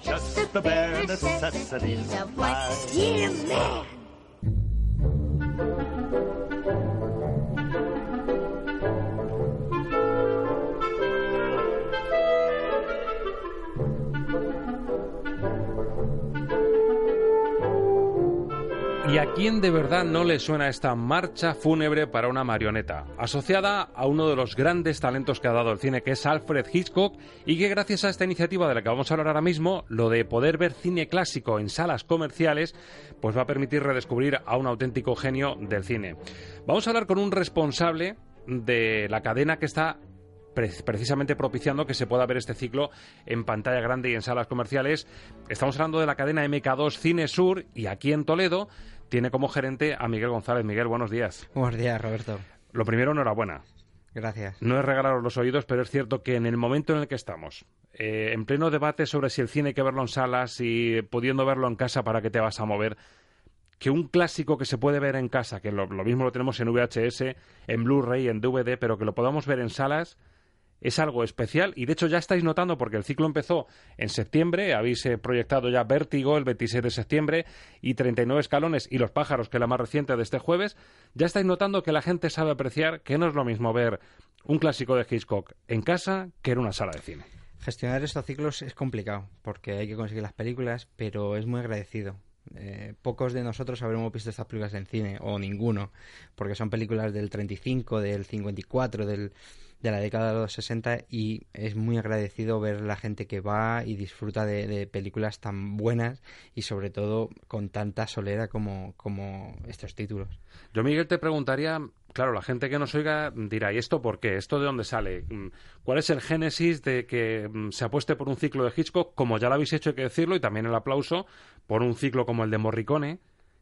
¿Y a quién de verdad no le suena esta marcha fúnebre para una marioneta? Asociada a uno de los grandes talentos que ha dado el cine, que es Alfred Hitchcock, y que gracias a esta iniciativa de la que vamos a hablar ahora mismo, lo de poder ver cine clásico en salas comerciales, pues va a permitir redescubrir a un auténtico genio del cine. Vamos a hablar con un responsable de la cadena que está precisamente propiciando que se pueda ver este ciclo en pantalla grande y en salas comerciales. Estamos hablando de la cadena M K dos Cinesur, y aquí en Toledo tiene como gerente a Miguel González. Miguel, buenos días. Buenos días, Roberto. Lo primero, enhorabuena. Gracias. No es regalaros los oídos, pero es cierto que en el momento en el que estamos, eh, en pleno debate sobre si el cine hay que verlo en salas y pudiendo verlo en casa, ¿para qué te vas a mover? Que un clásico que se puede ver en casa, que lo, lo mismo lo tenemos en V H S, en Blu-ray, en D V D, pero que lo podamos ver en salas, es algo especial y de hecho ya estáis notando porque el ciclo empezó en septiembre, habéis eh, proyectado ya Vértigo el veintiséis de septiembre y treinta y nueve escalones y Los pájaros, que es la más reciente de este jueves. Ya estáis notando que la gente sabe apreciar que no es lo mismo ver un clásico de Hitchcock en casa que en una sala de cine. Gestionar estos ciclos es complicado porque hay que conseguir las películas, pero es muy agradecido. Eh, pocos de nosotros habremos visto estas películas en cine, o ninguno, porque son películas del treinta y cinco, del cincuenta y cuatro, del, de la década de los sesenta, y es muy agradecido ver la gente que va y disfruta de, de películas tan buenas y sobre todo con tanta solera como, como estos títulos. Yo, Miguel, te preguntaría, claro, la gente que nos oiga dirá, ¿y esto por qué? ¿Esto de dónde sale? ¿Cuál es el génesis de que se apueste por un ciclo de Hitchcock, como ya lo habéis hecho, hay que decirlo, y también el aplauso por un ciclo como el de Morricone,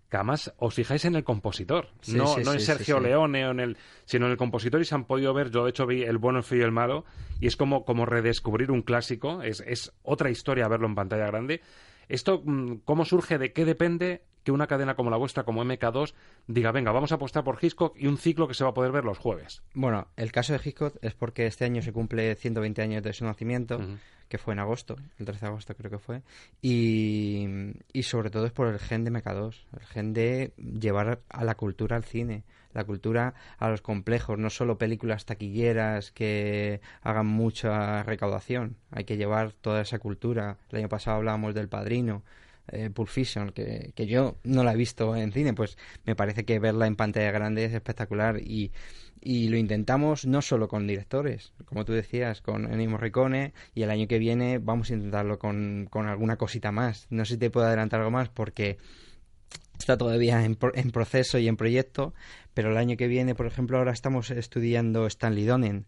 que además os fijáis en el compositor, sí, no, sí, no en sí, Sergio sí, sí. Leone, o en el, sino en el compositor, y se han podido ver, yo de hecho vi El bueno, el feo y el malo, y es como, como redescubrir un clásico, es, es otra historia verlo en pantalla grande. Esto, ¿cómo surge? ¿De qué depende que una cadena como la vuestra, como eme ka dos, diga, venga, vamos a apostar por Hitchcock y un ciclo que se va a poder ver los jueves? Bueno, el caso de Hitchcock es porque este año se cumple ciento veinte años de su nacimiento, uh-huh. que fue en agosto, el trece de agosto creo que fue, y, y sobre todo es por el gen de eme ka dos, el gen de llevar a la cultura al cine, la cultura a los complejos, no solo películas taquilleras que hagan mucha recaudación, hay que llevar toda esa cultura. El año pasado hablábamos del Padrino, Eh, Pulp Fiction, que, que yo no la he visto en cine, pues me parece que verla en pantalla grande es espectacular, y, y lo intentamos no solo con directores, como tú decías, con Ennio Morricone, y el año que viene vamos a intentarlo con, con alguna cosita más. No sé si te puedo adelantar algo más porque está todavía en, pro, en proceso y en proyecto, pero el año que viene, por ejemplo, ahora estamos estudiando Stanley Donen.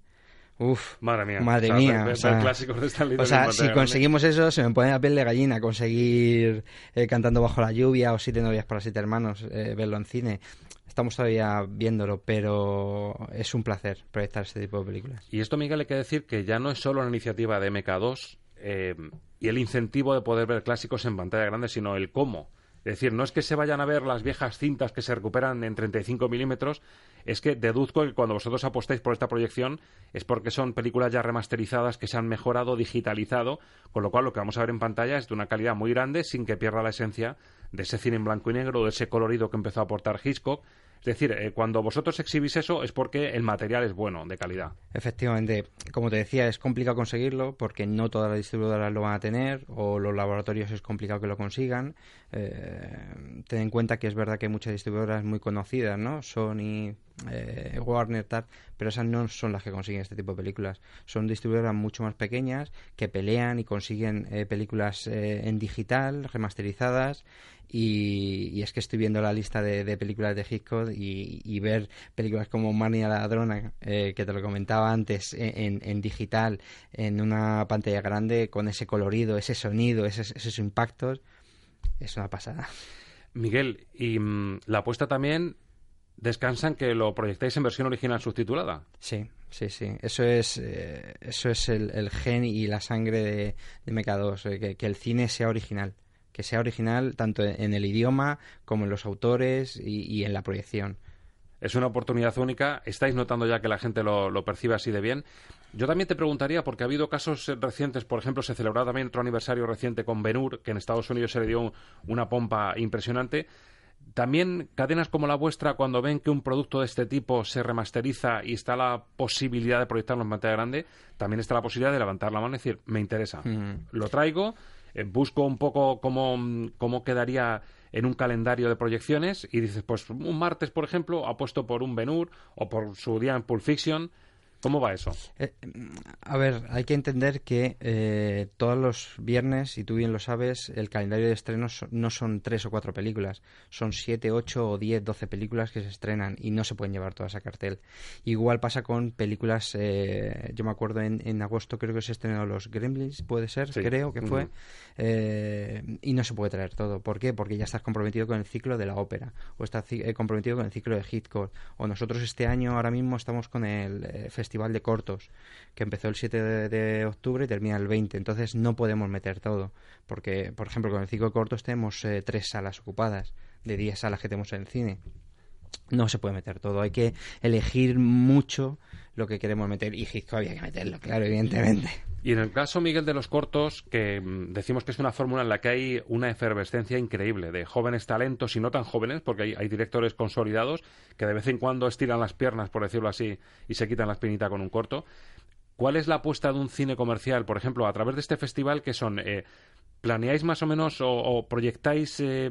Uf, madre mía, madre o sea, mía, o sea, de Stanley, o sea si conseguimos eso se me pone la piel de gallina. Conseguir eh, Cantando bajo la lluvia o Siete novias para siete hermanos, eh, verlo en cine, estamos todavía viéndolo, pero es un placer proyectar este tipo de películas. Y esto, Miguel, hay que decir que ya no es solo una iniciativa de eme ka dos eh, y el incentivo de poder ver clásicos en pantalla grande, sino el cómo. Es decir, no es que se vayan a ver las viejas cintas que se recuperan en treinta y cinco milímetros, es que deduzco que cuando vosotros apostáis por esta proyección es porque son películas ya remasterizadas, que se han mejorado, digitalizado, con lo cual lo que vamos a ver en pantalla es de una calidad muy grande, sin que pierda la esencia de ese cine en blanco y negro, de ese colorido que empezó a aportar Hitchcock. Es decir, eh, cuando vosotros exhibís eso es porque el material es bueno, de calidad. Efectivamente, como te decía, es complicado conseguirlo porque no todas las distribuidoras lo van a tener, o los laboratorios es complicado que lo consigan. Eh, ten en cuenta que es verdad que hay muchas distribuidoras muy conocidas, ¿no? Sony, eh, Warner, tal, pero esas no son las que consiguen este tipo de películas. Son distribuidoras mucho más pequeñas que pelean y consiguen eh, películas eh, en digital, remasterizadas. Y, y es que estoy viendo la lista de, de películas de Hitchcock y, y ver películas como Marnie la ladrona, eh, que te lo comentaba antes, en, en digital, en una pantalla grande, con ese colorido, ese sonido, esos, esos impactos, es una pasada. Miguel, y mmm, la apuesta también descansa en que lo proyectáis en versión original subtitulada. Sí, sí, sí. Eso es, eh, eso es el, el gen y la sangre de, de eme ka dos, eh, que, que el cine sea original. Que sea original tanto en el idioma como en los autores y, y en la proyección. Es una oportunidad única. Estáis notando ya que la gente lo, lo percibe así de bien. Yo también te preguntaría, porque ha habido casos recientes, por ejemplo, se celebró también otro aniversario reciente con Ben-Hur, que en Estados Unidos se le dio un, una pompa impresionante. También cadenas como la vuestra, cuando ven que un producto de este tipo se remasteriza y está la posibilidad de proyectarlo en pantalla grande, también está la posibilidad de levantar la mano y decir, me interesa, mm. lo traigo. Busco un poco cómo, cómo quedaría en un calendario de proyecciones y dices, pues un martes, por ejemplo, apuesto por un Ben-Hur o por su día en Pulp Fiction. ¿Cómo va eso? Eh, a ver, hay que entender que eh, todos los viernes, y tú bien lo sabes, el calendario de estrenos no son tres o cuatro películas, son siete, ocho o diez, doce películas que se estrenan y no se pueden llevar todas a cartel. Igual pasa con películas, eh, yo me acuerdo en, en agosto creo que se estrenó Los Gremlins, puede ser, sí. creo que fue, uh-huh. eh, y no se puede traer todo. ¿Por qué? Porque ya estás comprometido con el ciclo de la ópera, o estás eh, comprometido con el ciclo de Hitchcock, o nosotros este año ahora mismo estamos con el eh, festival Festival de Cortos, que empezó el siete de octubre y termina el veinte, entonces no podemos meter todo, porque, por ejemplo, con el ciclo de cortos tenemos eh, tres salas ocupadas, de diez salas que tenemos en el cine. no se puede meter todo, hay que elegir mucho lo que queremos meter, y Hitchcock había que meterlo, claro, evidentemente. Y en el caso, Miguel, de los cortos, que decimos que es una fórmula en la que hay una efervescencia increíble de jóvenes talentos y no tan jóvenes, porque hay, hay directores consolidados que de vez en cuando estiran las piernas, por decirlo así, y se quitan la espinita con un corto. ¿Cuál es la apuesta de un cine comercial, por ejemplo, a través de este festival, que son... Eh, ¿Planeáis más o menos o, o proyectáis eh,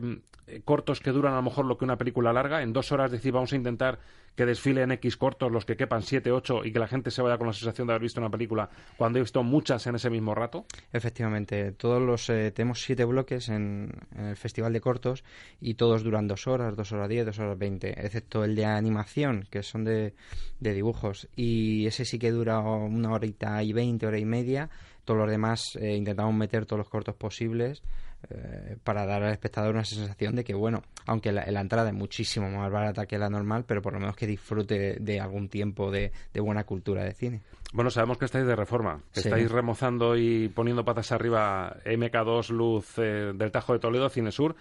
cortos que duran a lo mejor lo que una película larga? En dos horas decir, vamos a intentar que desfilen X cortos, los que quepan siete, ocho, y que la gente se vaya con la sensación de haber visto una película cuando he visto muchas en ese mismo rato. Efectivamente, todos los eh, tenemos siete bloques en, en el Festival de Cortos y todos duran dos horas, dos horas diez, dos horas veinte, excepto el de animación, que son de, de dibujos, y ese sí que dura una horita y veinte, hora y media. Todos los demás eh, intentamos meter todos los cortos posibles eh, para dar al espectador una sensación de que, bueno, aunque la, la entrada es muchísimo más barata que la normal, pero por lo menos que disfrute de algún tiempo de, de buena cultura de cine. Bueno, sabemos que estáis de reforma, que sí. Estáis remozando y poniendo patas arriba M K dos, Luz eh, del Tajo de Toledo, Cinesur,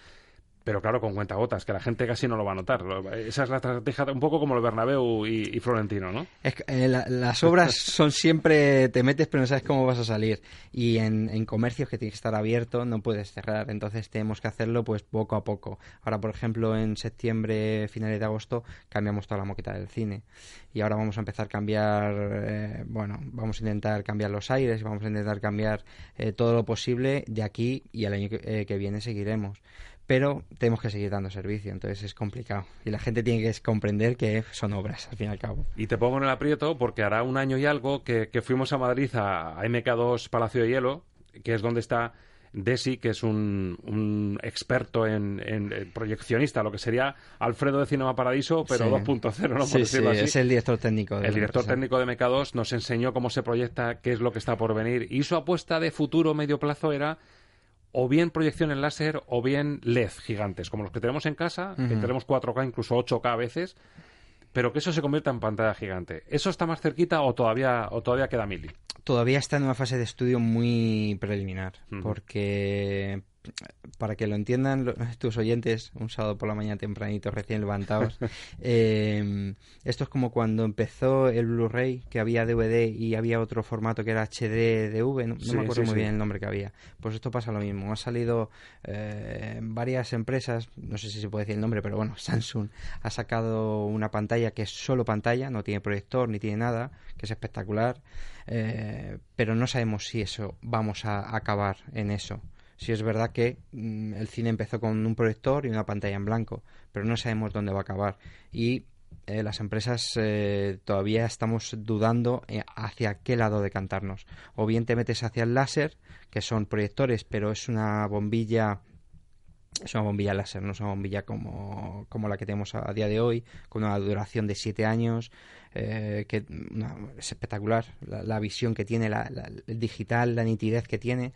pero claro, con cuentagotas, que la gente casi no lo va a notar. Esa es la estrategia, un poco como el Bernabéu y, y Florentino, ¿no? Es que, eh, la, las obras son siempre... Te metes, pero no sabes cómo vas a salir. Y en, en comercios que tienes que estar abierto, no puedes cerrar. Entonces tenemos que hacerlo pues poco a poco. Ahora, por ejemplo, en septiembre, finales de agosto, cambiamos toda la moqueta del cine. Y ahora vamos a empezar a cambiar... Eh, bueno, vamos a intentar cambiar los aires, vamos a intentar cambiar eh, todo lo posible de aquí, y el año que, eh, que viene seguiremos. Pero tenemos que seguir dando servicio, entonces es complicado. Y la gente tiene que comprender que son obras, al fin y al cabo. Y te pongo en el aprieto porque hará un año y algo que, que fuimos a Madrid a, a M K dos Palacio de Hielo, que es donde está Desi, que es un, un experto en, en, en proyeccionista, lo que sería Alfredo de Cinema Paradiso, pero sí. dos punto cero, ¿no? Por sí, decirlo sí, así. Es el director técnico. De el director empresa. técnico de M K dos nos enseñó cómo se proyecta, qué es lo que está por venir. Y su apuesta de futuro medio plazo era... o bien proyección en láser o bien L E D gigantes, como los que tenemos en casa, uh-huh. que tenemos cuatro K, incluso ocho K a veces, pero que eso se convierta en pantalla gigante. ¿Eso está más cerquita o todavía, o todavía queda mili? Todavía está en una fase de estudio muy preliminar, uh-huh. porque... para que lo entiendan los, tus oyentes, un sábado por la mañana tempranito, recién levantados, eh, esto es como cuando empezó el Blu-ray, que había D V D y había otro formato que era H D D V, no, no sí, me acuerdo sí, muy sí. bien el nombre que había. Pues esto pasa lo mismo, han salido eh, varias empresas, no sé si se puede decir el nombre, pero bueno, Samsung ha sacado una pantalla que es solo pantalla, no tiene proyector ni tiene nada, que es espectacular, eh, pero no sabemos si eso vamos a acabar en eso. Sí, es verdad que mmm, el cine empezó con un proyector y una pantalla en blanco, pero no sabemos dónde va a acabar. Y eh, las empresas eh, todavía estamos dudando eh, hacia qué lado decantarnos. O bien te metes hacia el láser, que son proyectores, pero es una bombilla... es una bombilla láser, no es una bombilla como, como la que tenemos a, a día de hoy, con una duración de siete años, eh, que no, es espectacular la, la visión que tiene, la, la, el digital, la nitidez que tiene...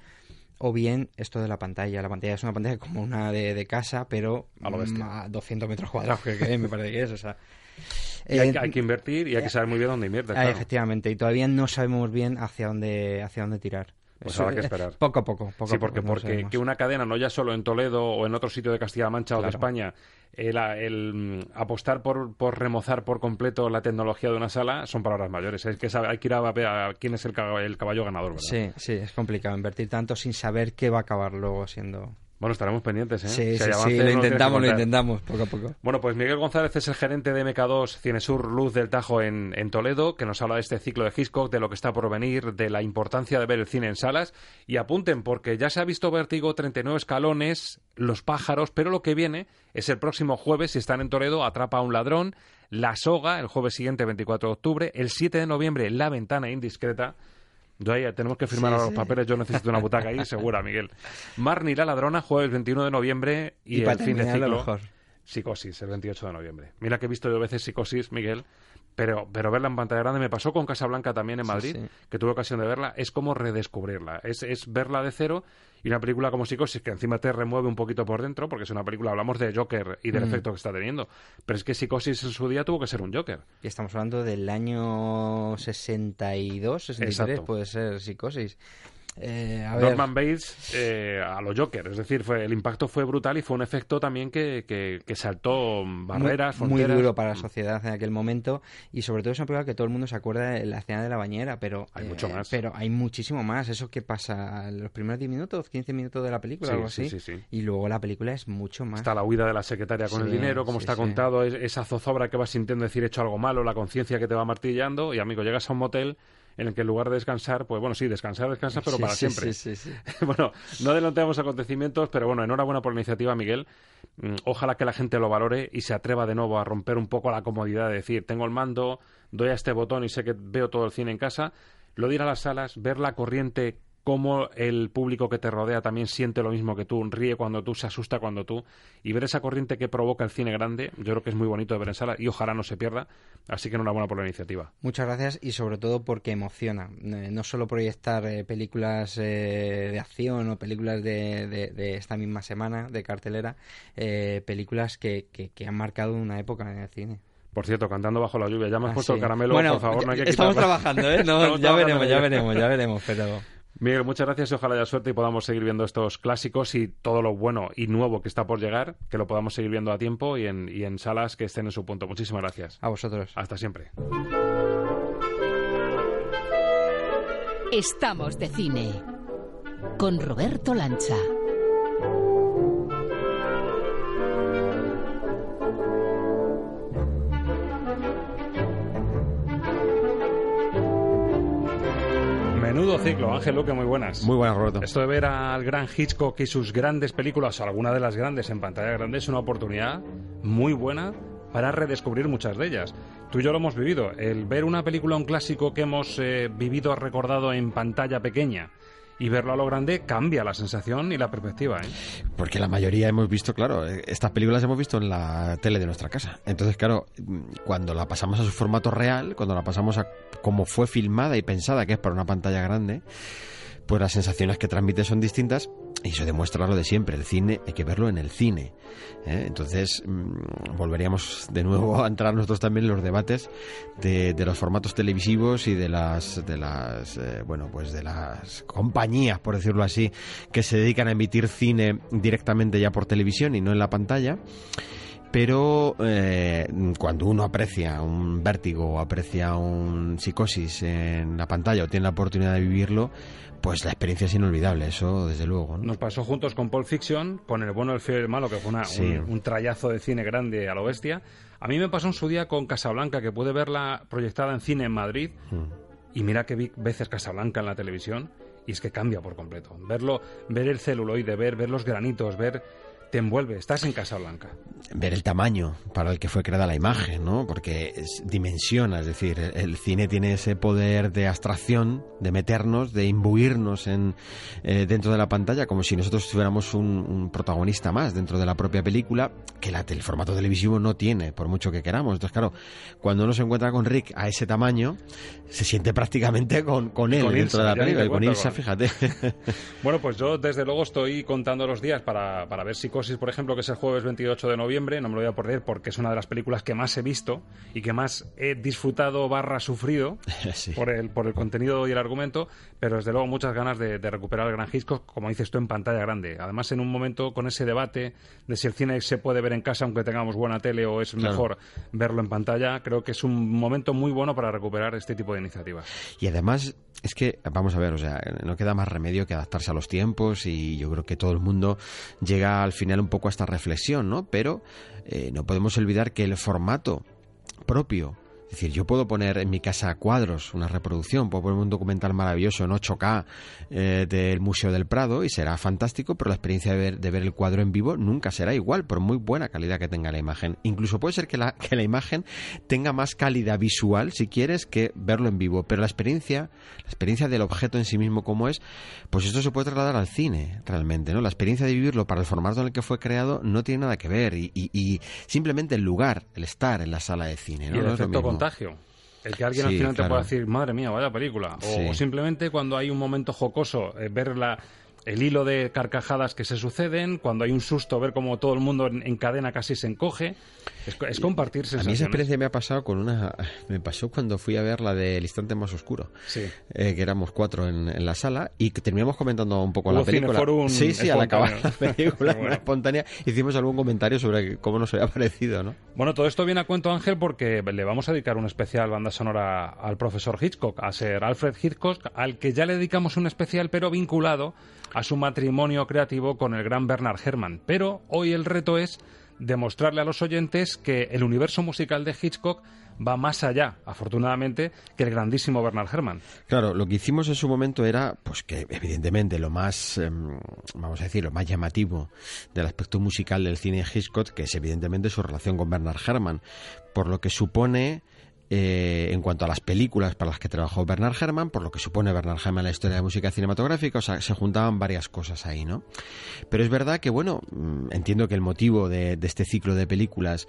O bien esto de la pantalla. La pantalla es una pantalla como una de, de casa, pero a, lo a doscientos metros cuadrados, que, que me parece que es. O sea, eh, hay, hay que invertir y hay que saber muy bien dónde inviertes. Eh, claro. Efectivamente, y todavía no sabemos bien hacia dónde, hacia dónde tirar. Pues habrá que esperar. Poco a poco. poco sí, porque, poco, porque, porque que una cadena, no ya solo en Toledo o en otro sitio de Castilla-La Mancha, claro. o de España, el, el apostar por, por remozar por completo la tecnología de una sala son palabras mayores. Es que hay que ir a ver a quién es el caballo, el caballo ganador, ¿verdad? Sí, sí, es complicado invertir tanto sin saber qué va a acabar luego siendo... Bueno, estaremos pendientes, ¿eh? Sí, si sí, avance, sí, lo intentamos, lo intentamos, poco a poco. Bueno, pues Miguel González es el gerente de M K dos Cinesur Luz del Tajo en, en Toledo, que nos habla de este ciclo de Hitchcock, de lo que está por venir, de la importancia de ver el cine en salas. Y apunten, porque ya se ha visto Vértigo, treinta y nueve escalones, Los pájaros, pero lo que viene es el próximo jueves, si están en Toledo, Atrapa a un ladrón, La soga, el jueves siguiente, veinticuatro de octubre, el siete de noviembre, La ventana indiscreta. Yo ahí, tenemos que firmar sí, los sí. papeles, yo necesito una butaca ahí, segura, Miguel. Marnie la ladrona, jueves veintiuno de noviembre y, y el fin de ciclo, mejor. Psicosis, el veintiocho de noviembre. Mira que he visto yo veces Psicosis, Miguel, pero, pero verla en pantalla grande, me pasó con Casablanca también en Madrid, sí, sí. que tuve ocasión de verla, es como redescubrirla, es, es verla de cero. Y una película como Psicosis, que encima te remueve un poquito por dentro, porque es una película, hablamos de Joker y del mm. efecto que está teniendo, pero es que Psicosis en su día tuvo que ser un Joker. Y estamos hablando del año sesenta y dos, sesenta y tres, exacto. Puede ser Psicosis. Eh, a Norman ver. Bates eh, a los Joker, es decir, fue, el impacto fue brutal y fue un efecto también que, que, que saltó barreras, muy, fronteras. Muy duro para la sociedad en aquel momento, y sobre todo es una película que todo el mundo se acuerda de la escena de la bañera, pero hay, eh, mucho más. Pero hay muchísimo más. Eso que pasa en los primeros diez minutos, quince minutos de la película, sí, algo así, sí, sí, sí. Y luego la película es mucho más. Está la huida de la secretaria con sí, el dinero, como sí, está sí. contado, es, esa zozobra que vas sintiendo, decir, he hecho algo malo, la conciencia que te va martillando, y amigo, llegas a un motel en el que en lugar de descansar, pues bueno, sí, descansar, descansar, pero sí, para sí, siempre. Sí, sí, sí. Bueno, no adelantemos acontecimientos, pero bueno, enhorabuena por la iniciativa, Miguel. Ojalá que la gente lo valore y se atreva de nuevo a romper un poco la comodidad de decir, tengo el mando, doy a este botón y sé que veo todo el cine en casa. Lo de ir a las salas, ver la corriente, cómo el público que te rodea también siente lo mismo que tú, ríe cuando tú, se asusta cuando tú, y ver esa corriente que provoca el cine grande, yo creo que es muy bonito de ver en sala y ojalá no se pierda, así que enhorabuena por la iniciativa. Muchas gracias, y sobre todo porque emociona, eh, no solo proyectar eh, películas eh, de acción o películas de, de, de esta misma semana de cartelera, eh, películas que, que, que han marcado una época en el cine. Por cierto, Cantando bajo la lluvia, ya me has ah, puesto sí. el caramelo, bueno, por favor, no hay que estamos quitarla. Trabajando, ¿eh? No, estamos ya trabajando, veremos, ya veremos, ya veremos, pero... Miguel, muchas gracias y ojalá haya suerte y podamos seguir viendo estos clásicos y todo lo bueno y nuevo que está por llegar, que lo podamos seguir viendo a tiempo y en, y en salas que estén en su punto. Muchísimas gracias. A vosotros. Hasta siempre. Estamos de cine con Roberto Lancha. Menudo ciclo, Ángel Luque, muy buenas. Muy buenas, Roberto. Esto de ver al gran Hitchcock y sus grandes películas, alguna de las grandes en pantalla grande, es una oportunidad muy buena para redescubrir muchas de ellas. Tú y yo lo hemos vivido. El ver una película, un clásico que hemos eh, vivido, recordado en pantalla pequeña, y verlo a lo grande cambia la sensación y la perspectiva, ¿eh? Porque la mayoría hemos visto, claro, estas películas hemos visto en la tele de nuestra casa. Entonces, claro, cuando la pasamos a su formato real, cuando la pasamos a como fue filmada y pensada, que es para una pantalla grande, pues las sensaciones que transmite son distintas. Y eso demuestra lo de siempre, el cine hay que verlo en el cine, ¿eh? Entonces mmm, volveríamos de nuevo a entrar nosotros también en los debates de, de los formatos televisivos y de las de las eh, bueno, pues de las compañías, por decirlo así, que se dedican a emitir cine directamente ya por televisión y no en la pantalla. Pero eh, cuando uno aprecia un Vértigo o aprecia un Psicosis en la pantalla o tiene la oportunidad de vivirlo, pues la experiencia es inolvidable, eso desde luego, ¿no? Nos pasó juntos con Pulp Fiction, con El bueno, el feo y el malo, que fue una, sí. un, un trayazo de cine grande a lo bestia. A mí me pasó en su día con Casablanca, que pude verla proyectada en cine en Madrid. Mm. Y mira que vi veces Casablanca en la televisión y es que cambia por completo. Verlo, ver el celuloide, ver, ver los granitos, ver... Te envuelve, estás en Casablanca. Ver el tamaño para el que fue creada la imagen, ¿no? Porque es, dimensiona, es decir, el, el cine tiene ese poder de abstracción, de meternos, de imbuirnos en, eh, dentro de la pantalla, como si nosotros fuéramos un, un protagonista más dentro de la propia película, que la, el formato televisivo no tiene, por mucho que queramos. Entonces, claro, cuando uno se encuentra con Rick a ese tamaño, se siente prácticamente con, con él con dentro Ilsa, de la película, con Ilsa, con... fíjate. Bueno, pues yo desde luego estoy contando los días para, para ver si por ejemplo, que es el jueves veintiocho de noviembre, no me lo voy a perder porque es una de las películas que más he visto y que más he disfrutado barra sufrido sí. por, el, por el contenido y el argumento, pero desde luego muchas ganas de, de recuperar el gran Hitchcock, como dices tú, en pantalla grande. Además, en un momento con ese debate de si el cine se puede ver en casa aunque tengamos buena tele o es mejor claro. verlo en pantalla, creo que es un momento muy bueno para recuperar este tipo de iniciativas. Y además, es que, vamos a ver, o sea, no queda más remedio que adaptarse a los tiempos y yo creo que todo el mundo llega al final un poco a esta reflexión, ¿no? Pero eh, no podemos olvidar que el formato propio, es decir, yo puedo poner en mi casa cuadros, una reproducción, puedo poner un documental maravilloso en ocho K eh, del Museo del Prado y será fantástico, pero la experiencia de ver, de ver el cuadro en vivo nunca será igual, por muy buena calidad que tenga la imagen. Incluso puede ser que la, que la imagen tenga más calidad visual, si quieres, que verlo en vivo, pero la experiencia, la experiencia del objeto en sí mismo como es, pues esto se puede trasladar al cine, realmente, ¿no? La experiencia de vivirlo para el formato en el que fue creado no tiene nada que ver y, y, y simplemente el lugar, el estar en la sala de cine, ¿no? Y el no es lo mismo. Contagio. El que alguien sí, al final claro. te pueda decir, madre mía, vaya película. O, sí. o simplemente cuando hay un momento jocoso, eh, ver la, el hilo de carcajadas que se suceden, cuando hay un susto, ver cómo todo el mundo en, en cadena casi se encoge, es, es compartir sensaciones. A mí esa experiencia me ha pasado con una... Me pasó cuando fui a ver la de El instante más oscuro, sí. eh, que éramos cuatro en, en la sala y terminamos comentando un poco Hubo la película. Cineforum sí, sí, al acabar la película, bueno. Una espontánea, hicimos algún comentario sobre cómo nos había parecido, ¿no? Bueno, todo esto viene a cuento, Ángel, porque le vamos a dedicar una especial banda sonora al profesor Hitchcock, a ser Alfred Hitchcock, al que ya le dedicamos un especial, pero vinculado a su matrimonio creativo con el gran Bernard Herrmann. Pero hoy el reto es demostrarle a los oyentes que el universo musical de Hitchcock va más allá, afortunadamente, que el grandísimo Bernard Herrmann. Claro, lo que hicimos en su momento era, pues que evidentemente lo más, eh, vamos a decir, lo más llamativo del aspecto musical del cine de Hitchcock, que es evidentemente su relación con Bernard Herrmann, por lo que supone... Eh, en cuanto a las películas para las que trabajó Bernard Herrmann, por lo que supone Bernard Herrmann en la historia de la música cinematográfica, o sea, se juntaban varias cosas ahí, ¿no? Pero es verdad que, bueno, entiendo que el motivo de, de este ciclo de películas,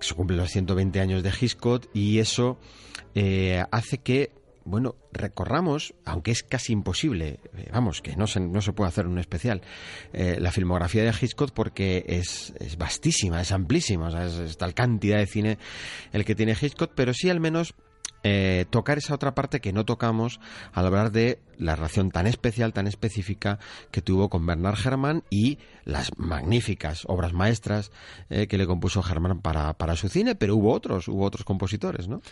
que se cumplen los ciento veinte años de Hitchcock, y eso eh, hace que, bueno, recorramos, aunque es casi imposible, vamos, que no se, no se puede hacer un especial, eh, la filmografía de Hitchcock, porque es, es vastísima, es amplísima, o sea, es, es tal cantidad de cine el que tiene Hitchcock, pero sí al menos eh, tocar esa otra parte que no tocamos al hablar de la relación tan especial, tan específica que tuvo con Bernard Herrmann y las magníficas obras maestras eh, que le compuso Herrmann para, para su cine, pero hubo otros, hubo otros compositores, ¿no?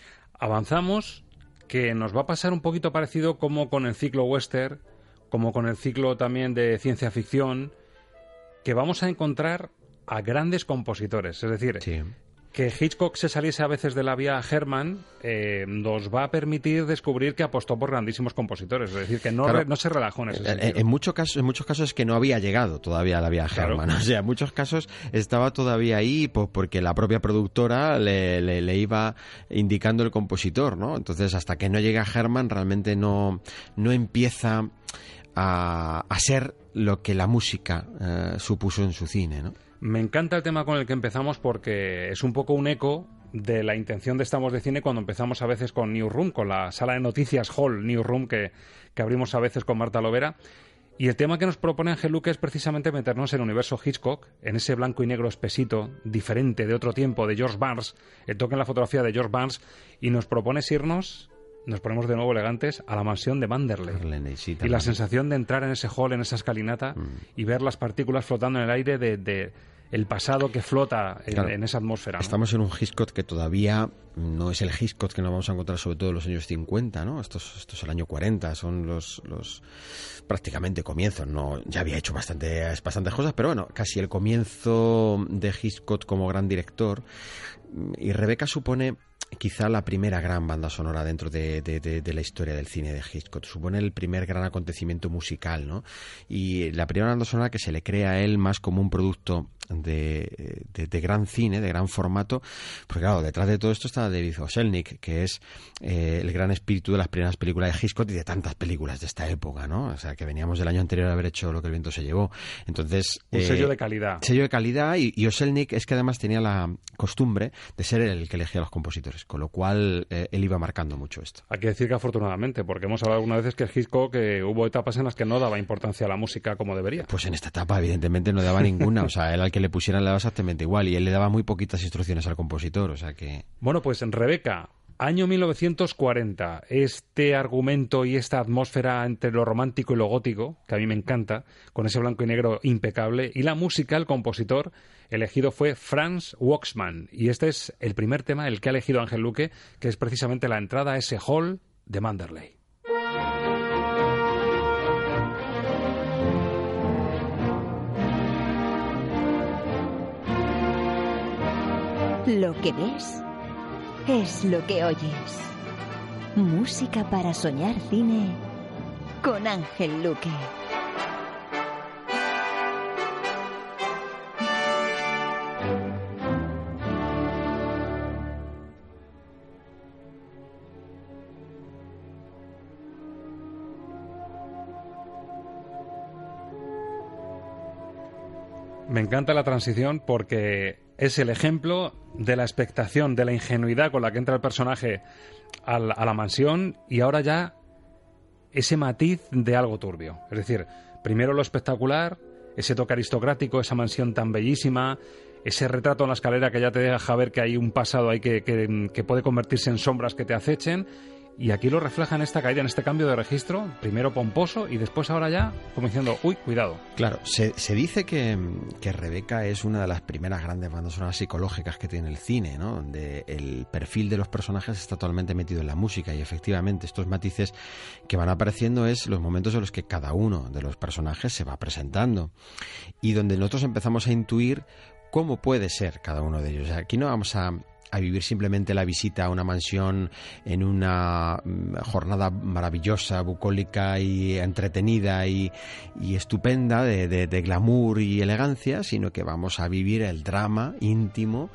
Avanzamos, que nos va a pasar un poquito parecido como con el ciclo western, como con el ciclo también de ciencia ficción, que vamos a encontrar a grandes compositores. Es decir, sí. que Hitchcock se saliese a veces de la vía Herrmann eh, nos va a permitir descubrir que apostó por grandísimos compositores. Es decir, que no, claro, re, no se relajó en ese sentido. En, en, mucho caso, en muchos casos es que no había llegado todavía a la vía claro. Herrmann. O sea, en muchos casos estaba todavía ahí pues, porque la propia productora le, le, le iba indicando el compositor, ¿no? Entonces, hasta que no llega Herrmann, realmente no, no empieza a, a ser lo que la música eh, supuso en su cine, ¿no? Me encanta el tema con el que empezamos porque es un poco un eco de la intención de Estamos de Cine cuando empezamos a veces con Newsroom, con la sala de noticias Hall Newsroom que, que abrimos a veces con Marta Lovera. Y el tema que nos propone Ángel Luque es precisamente meternos en el universo Hitchcock, en ese blanco y negro espesito, diferente de otro tiempo, de George Barnes, el toque en la fotografía de George Barnes, y nos propones irnos... Nos ponemos de nuevo elegantes a la mansión de Manderley. Arlene, sí, y la sensación de entrar en ese hall, en esa escalinata, mm. y ver las partículas flotando en el aire de, de el pasado que flota en, claro, en esa atmósfera, ¿no? Estamos en un Hitchcock que todavía no es el Hitchcock que nos vamos a encontrar sobre todo en los años cincuenta, ¿no? Esto es, esto es el año cuarenta, son los, los prácticamente comienzos, ¿no? Ya había hecho bastante, bastantes cosas, pero bueno, casi el comienzo de Hitchcock como gran director. Y Rebeca supone... quizá la primera gran banda sonora dentro de, de, de, de la historia del cine de Hitchcock. Supone el primer gran acontecimiento musical, ¿no? Y la primera banda sonora que se le crea a él más como un producto de, de, de gran cine, de gran formato, porque claro, detrás de todo esto está David O. Selznick, que es eh, el gran espíritu de las primeras películas de Hitchcock y de tantas películas de esta época, ¿no? O sea, que veníamos del año anterior de haber hecho Lo que el viento se llevó. Entonces... Un eh, sello de calidad. Sello de calidad, y, y O. Selznick es que además tenía la costumbre de ser el que elegía a los compositores, con lo cual eh, él iba marcando mucho esto. Hay que decir que afortunadamente, porque hemos hablado algunas veces que Hitchcock eh, hubo etapas en las que no daba importancia a la música como debería. Pues en esta etapa evidentemente no daba ninguna, o sea, él al que le pusieran le daba exactamente igual y él le daba muy poquitas instrucciones al compositor, o sea que... Bueno, pues en Rebeca, año mil novecientos cuarenta, este argumento y esta atmósfera entre lo romántico y lo gótico, que a mí me encanta, con ese blanco y negro impecable, y la música, el compositor elegido fue Franz Waxman, y este es el primer tema, el que ha elegido Ángel Luque, que es precisamente la entrada a ese hall de Manderley. Lo que ves es lo que oyes. Música para soñar cine con Ángel Luque. Me encanta la transición porque es el ejemplo de la expectación, de la ingenuidad con la que entra el personaje a la, a la mansión y ahora ya ese matiz de algo turbio. Es decir, Primero lo espectacular, ese toque aristocrático, esa mansión tan bellísima, ese retrato en la escalera que ya te deja ver que hay un pasado ahí que, que, que puede convertirse en sombras que te acechen, y aquí lo refleja en esta caída, en este cambio de registro, primero pomposo y después ahora ya como diciendo, uy, cuidado. Claro, se, se dice que, que Rebeca es una de las primeras grandes bandas sonoras psicológicas que tiene el cine, ¿no? Donde el perfil de los personajes está totalmente metido en la música, y efectivamente estos matices que van apareciendo es los momentos en los que cada uno de los personajes se va presentando y donde nosotros empezamos a intuir cómo puede ser cada uno de ellos. Aquí no vamos a... a vivir simplemente la visita a una mansión en una jornada maravillosa, bucólica y entretenida y, y estupenda de, de, de glamour y elegancia, sino que vamos a vivir el drama íntimo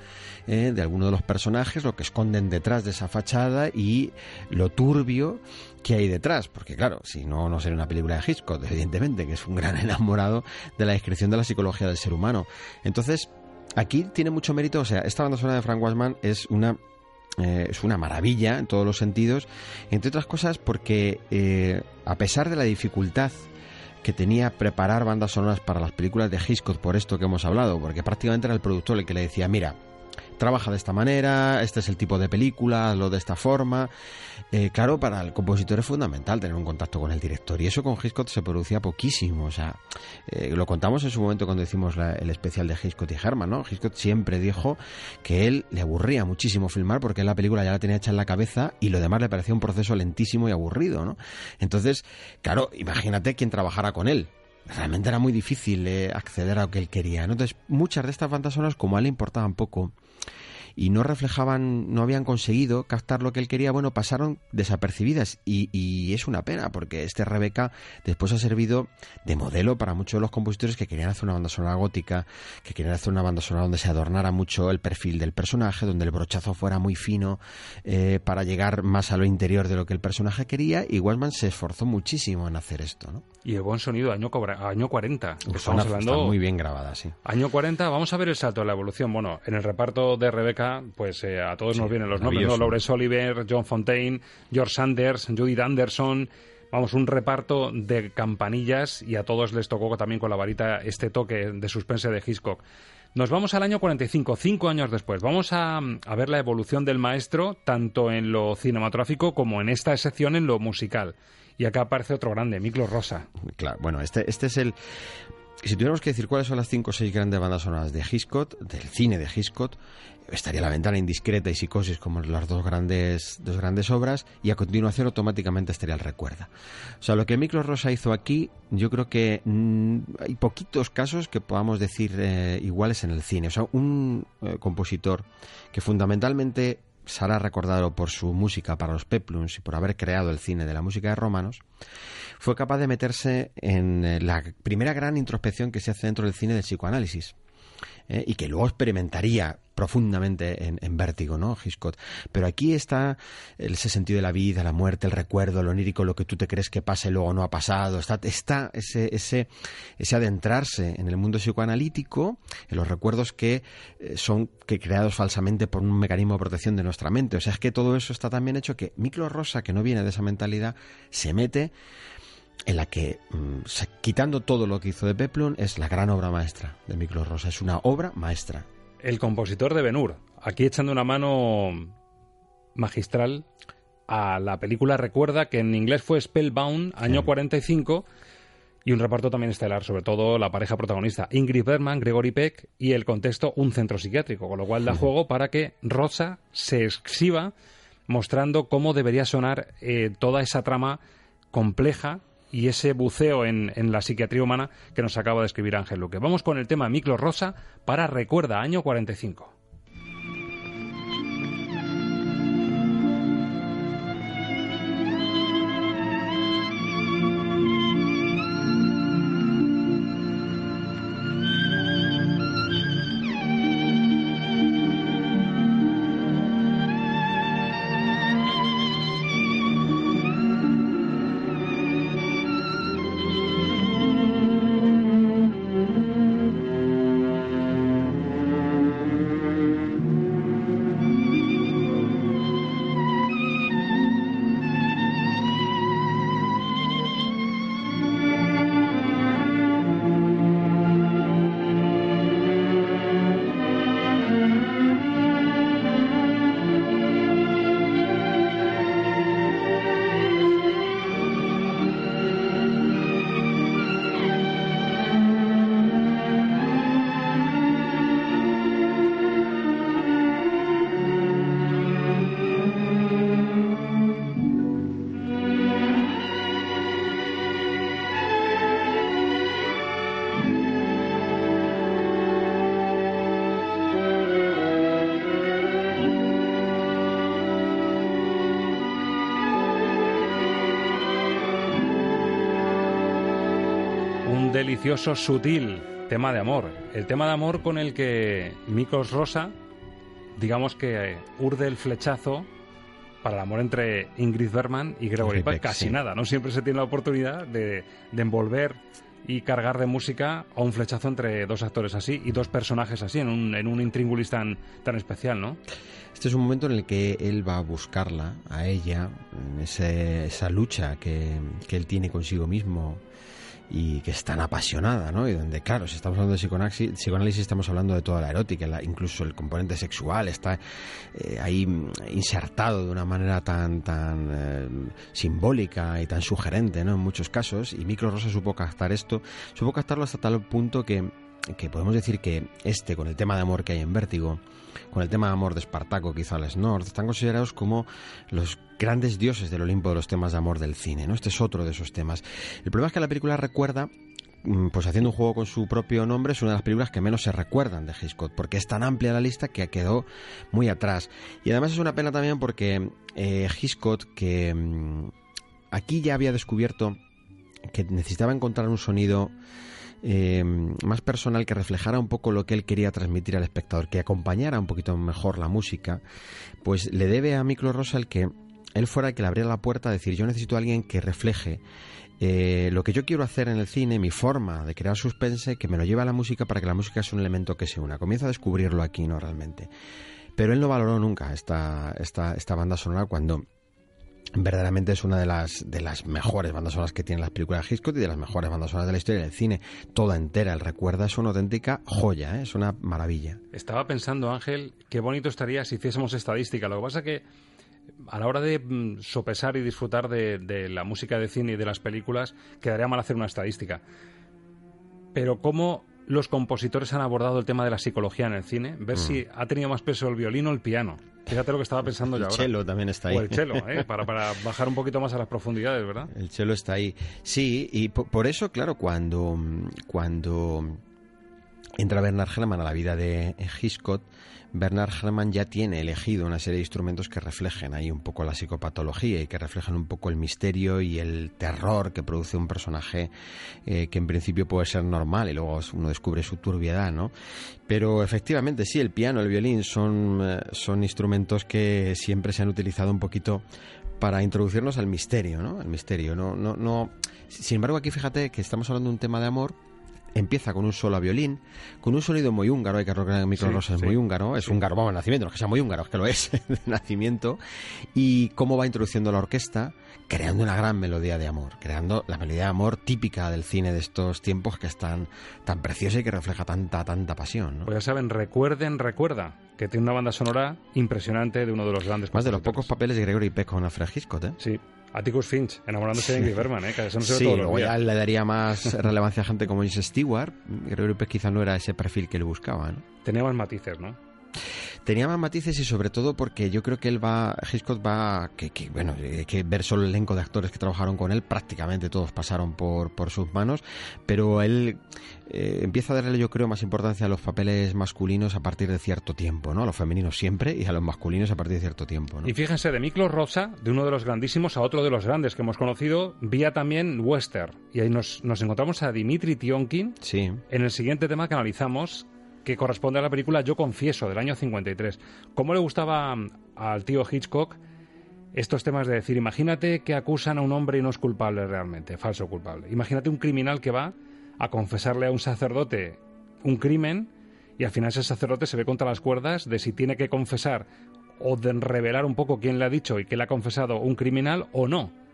eh, de alguno de los personajes, lo que esconden detrás de esa fachada y lo turbio que hay detrás, porque claro, si no, no sería una película de Hitchcock, evidentemente, que es un gran enamorado de la descripción de la psicología del ser humano. Entonces, aquí tiene mucho mérito, o sea, esta banda sonora de Franz Waxman es una, eh, es una maravilla en todos los sentidos, entre otras cosas porque eh, a pesar de la dificultad que tenía preparar bandas sonoras para las películas de Hitchcock, por esto que hemos hablado, porque prácticamente era el productor el que le decía, mira, trabaja de esta manera, este es el tipo de película, hazlo de esta forma. Eh, claro, para el compositor es fundamental tener un contacto con el director, y eso con Hitchcock se producía poquísimo. O sea, eh, lo contamos en su momento cuando hicimos la, el especial de Hitchcock y Herrmann, ¿no? Hitchcock siempre dijo que él le aburría muchísimo filmar porque la película ya la tenía hecha en la cabeza y lo demás le parecía un proceso lentísimo y aburrido, ¿no? Entonces, claro, imagínate quién trabajara con él. Realmente era muy difícil eh, acceder a lo que él quería, ¿no? Entonces, muchas de estas bandas sonoras, como a él le importaban poco y no reflejaban, no habían conseguido captar lo que él quería, bueno, pasaron desapercibidas, y, y es una pena, porque este Rebeca después ha servido de modelo para muchos de los compositores que querían hacer una banda sonora gótica, que querían hacer una banda sonora donde se adornara mucho el perfil del personaje, donde el brochazo fuera muy fino eh, para llegar más a lo interior de lo que el personaje quería, y Waxman se esforzó muchísimo en hacer esto, ¿no? Y el buen sonido, año, cobra, año cuarenta. Uf, estamos hablando, está muy bien grabada, sí. Año cuarenta, vamos a ver el salto de la evolución. Bueno, en el reparto de Rebeca, pues eh, a todos sí, nos vienen los nombres, ¿no? Laurence Olivier, John Fontaine, George Sanders, Judith Anderson, vamos, un reparto de campanillas, y a todos les tocó también con la varita este toque de suspense de Hitchcock. Nos vamos al año cuarenta y cinco, cinco años después. Vamos a, a ver la evolución del maestro, tanto en lo cinematográfico como en esta sección en lo musical. Y acá aparece otro grande, Miklós Rózsa. Claro, bueno, este, este es el... Si tuviéramos que decir cuáles son las cinco o seis grandes bandas sonoras de Hitchcock, del cine de Hitchcock, estaría La Ventana Indiscreta y Psicosis como las dos grandes, dos grandes obras, y a continuación automáticamente estaría el Recuerda. O sea, lo que Miklós Rózsa hizo aquí, yo creo que mmm, hay poquitos casos que podamos decir eh, iguales en el cine. O sea, un eh, compositor que fundamentalmente será recordado por su música para los peplums y por haber creado el cine de la música de Romanos, fue capaz de meterse en la primera gran introspección que se hace dentro del cine del psicoanálisis, ¿eh? Y que luego experimentaría profundamente en, en Vértigo, ¿no? Hitchcock. Pero aquí está ese sentido de la vida, la muerte, el recuerdo, lo onírico, lo que tú te crees que pasa y luego no ha pasado. Está, está ese, ese, ese adentrarse en el mundo psicoanalítico, en los recuerdos que eh, son que creados falsamente por un mecanismo de protección de nuestra mente. O sea, es que todo eso está tan bien hecho que Miklós Rózsa, que no viene de esa mentalidad, se mete en la que, quitando todo lo que hizo de peplum, es la gran obra maestra de Miklós Rózsa. Es una obra maestra. El compositor de Ben-Hur, aquí echando una mano magistral a la película Recuerda, que en inglés fue Spellbound, año sí. cuarenta y cinco, y un reparto también estelar, sobre todo la pareja protagonista, Ingrid Bergman, Gregory Peck, y el contexto, un centro psiquiátrico, con lo cual da sí. juego para que Rózsa se exhiba mostrando cómo debería sonar eh, toda esa trama compleja y ese buceo en, en la psiquiatría humana que nos acaba de escribir Ángel Luque. Vamos con el tema Miklós Rózsa para Recuerda, año cuarenta y cinco. Thank you. un delicioso, sutil tema de amor. El tema de amor con el que Miklós Rózsa, digamos que urde el flechazo para el amor entre Ingrid Bergman y Gregory Peck. Casi sí. nada, no siempre se tiene la oportunidad de, de envolver y cargar de música a un flechazo entre dos actores así y dos personajes así, en un, en un intríngulis tan, tan especial, ¿no? Este es un momento en el que él va a buscarla, a ella, ese, esa lucha que, que él tiene consigo mismo y que es tan apasionada, ¿no? Y donde, claro, si estamos hablando de psicoanálisis, psicoanálisis estamos hablando de toda la erótica, la, incluso el componente sexual está eh, ahí insertado de una manera tan tan eh, simbólica y tan sugerente, ¿no? En muchos casos, y Miklós Rózsa supo captar esto, supo captarlo hasta tal punto que, que podemos decir que este, con el tema de amor que hay en Vértigo, con el tema de amor de Espartaco, quizá Les North, están considerados como los grandes dioses del Olimpo de los temas de amor del cine, ¿no? Este es otro de esos temas. El problema es que la película Recuerda, pues haciendo un juego con su propio nombre, es una de las películas que menos se recuerdan de Hitchcock, porque es tan amplia la lista que quedó muy atrás. Y además es una pena también porque eh, Hitchcock, que mmm, aquí ya había descubierto que necesitaba encontrar un sonido Eh, más personal, que reflejara un poco lo que él quería transmitir al espectador, que acompañara un poquito mejor la música, pues le debe a Miklós Rózsa el que él fuera el que le abriera la puerta a decir: yo necesito a alguien que refleje eh, lo que yo quiero hacer en el cine, mi forma de crear suspense, que me lo lleve a la música para que la música sea un elemento que se una. Comienza a descubrirlo aquí, ¿no? Realmente. Pero él no valoró nunca esta, esta, esta banda sonora, cuando verdaderamente es una de las de las mejores bandas sonoras que tienen las películas de Hitchcock y de las mejores bandas sonoras de la historia del cine, toda entera. El Recuerda es una auténtica joya, ¿eh? Es una maravilla. Estaba pensando, Ángel, qué bonito estaría si hiciésemos estadística. Lo que pasa que a la hora de sopesar y disfrutar de, de la música de cine y de las películas, quedaría mal hacer una estadística. Pero cómo los compositores han abordado el tema de la psicología en el cine, ver mm. si ha tenido más peso el violín o el piano. Fíjate lo que estaba pensando yo ahora. El cello también está ahí. O el cello, ¿eh? para, para bajar un poquito más a las profundidades, ¿verdad? El cello está ahí. Sí, y por, por eso, claro, cuando, cuando entra Bernard Herrmann a la vida de Hitchcock, Bernard Herrmann ya tiene elegido una serie de instrumentos que reflejen ahí un poco la psicopatología y que reflejan un poco el misterio y el terror que produce un personaje eh, que en principio puede ser normal y luego uno descubre su turbiedad, ¿no? Pero efectivamente sí, el piano, el violín son, son instrumentos que siempre se han utilizado un poquito para introducirnos al misterio, ¿no? Al misterio, no, no, no. Sin embargo, aquí fíjate que estamos hablando de un tema de amor. Empieza con un solo a violín, con un sonido muy húngaro. Hay que recordar que Miklós Rózsa sí, es sí, muy húngaro, es sí. húngaro, vamos, de nacimiento, no es que sea muy húngaro, es que lo es, de nacimiento. Y cómo va introduciendo la orquesta, creando una gran melodía de amor, creando la melodía de amor típica del cine de estos tiempos, que es tan, tan preciosa y que refleja tanta, tanta pasión, ¿no? Pues ya saben, recuerden, recuerda, que tiene una banda sonora impresionante de uno de los grandes. Más de los pocos papeles de Gregory Peck con Alfred Hitchcock, ¿eh? Sí. Atticus Finch, enamorándose de Ingrid Bergman, ¿eh? Que eso no se ve sí, todos luego los días. Ya le daría más relevancia a gente como James Stewart. Gregory Peck quizá no era ese perfil que le buscaba, ¿no? Tenía más matices, ¿no? Tenía más matices, y sobre todo porque yo creo que él va, Hitchcock va, que, que bueno, hay que ver solo el elenco de actores que trabajaron con él, prácticamente todos pasaron por, por sus manos, pero él eh, empieza a darle, yo creo, más importancia a los papeles masculinos a partir de cierto tiempo, ¿no? A los femeninos siempre y a los masculinos a partir de cierto tiempo, ¿no? Y fíjense, de Miklós Rózsa, de uno de los grandísimos a otro de los grandes que hemos conocido, vía también western, y ahí nos, nos encontramos a Dimitri Tiomkin, sí, en el siguiente tema que analizamos, que corresponde a la película Yo confieso, del año cincuenta y tres. ¿Cómo le gustaba al tío Hitchcock estos temas de decir: imagínate que acusan a un hombre y no es culpable realmente, falso culpable? Imagínate un criminal que va a confesarle a un sacerdote un crimen y al final ese sacerdote se ve contra las cuerdas de si tiene que confesar o de revelar un poco quién le ha dicho y que le ha confesado un criminal o no.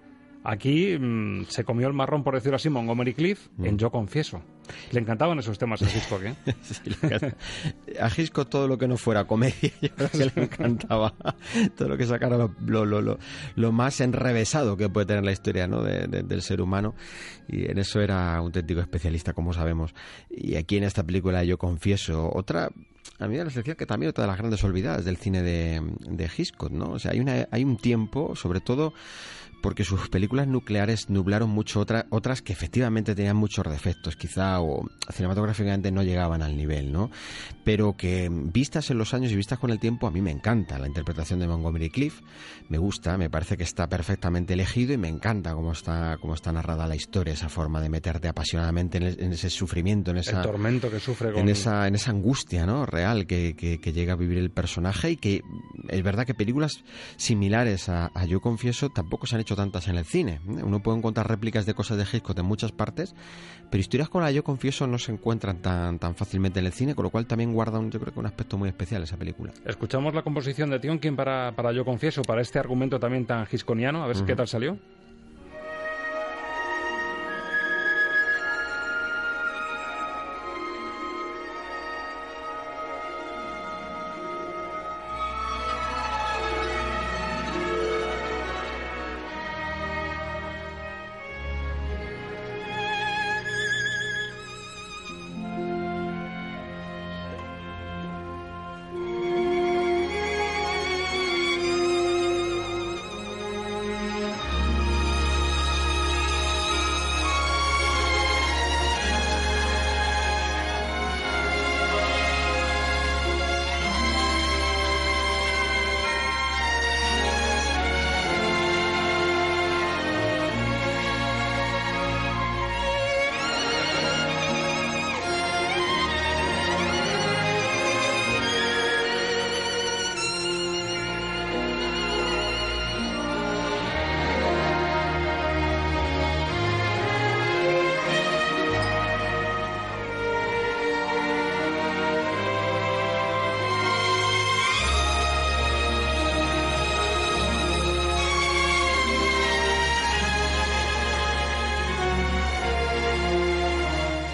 Aquí mmm, se comió el marrón, por decirlo así, Montgomery Cliff en Yo confieso. Le encantaban esos temas a Hitchcock, ¿eh? Sí, a Hitchcock todo lo que no fuera comedia, yo creo que le encantaba. Todo lo que sacara lo, lo, lo, lo, lo más enrevesado que puede tener la historia, ¿no? de, de, del ser humano. Y en eso era un auténtico especialista, como sabemos. Y aquí en esta película Yo confieso, otra... A mí me da la sensación que también otra de las grandes olvidadas del cine de, de Hitchcock, ¿no? O sea, hay, una, hay un tiempo, sobre todo porque sus películas nucleares nublaron mucho otra, otras que efectivamente tenían muchos defectos, quizá técnica o cinematográficamente no llegaban al nivel, ¿no? Pero que vistas en los años y vistas con el tiempo, a mí me encanta la interpretación de Montgomery Clift, me gusta, me parece que está perfectamente elegido y me encanta cómo está, cómo está narrada la historia, esa forma de meterte apasionadamente en, el, en ese sufrimiento, en esa, el tormento que sufre con... en esa, en esa angustia, ¿no? Real que, que, que llega a vivir el personaje, y que es verdad que películas similares a, a Yo confieso tampoco se han hecho tantas en el cine. Uno puede encontrar réplicas de cosas de Hitchcock en muchas partes, pero historias como la Yo confieso no se encuentran tan, tan fácilmente en el cine, con lo cual también guarda un, yo creo que un aspecto muy especial esa película. Escuchamos la composición de Tiomkin para, para Yo confieso, para este argumento también tan hitchcockiano, a ver uh-huh. qué tal salió.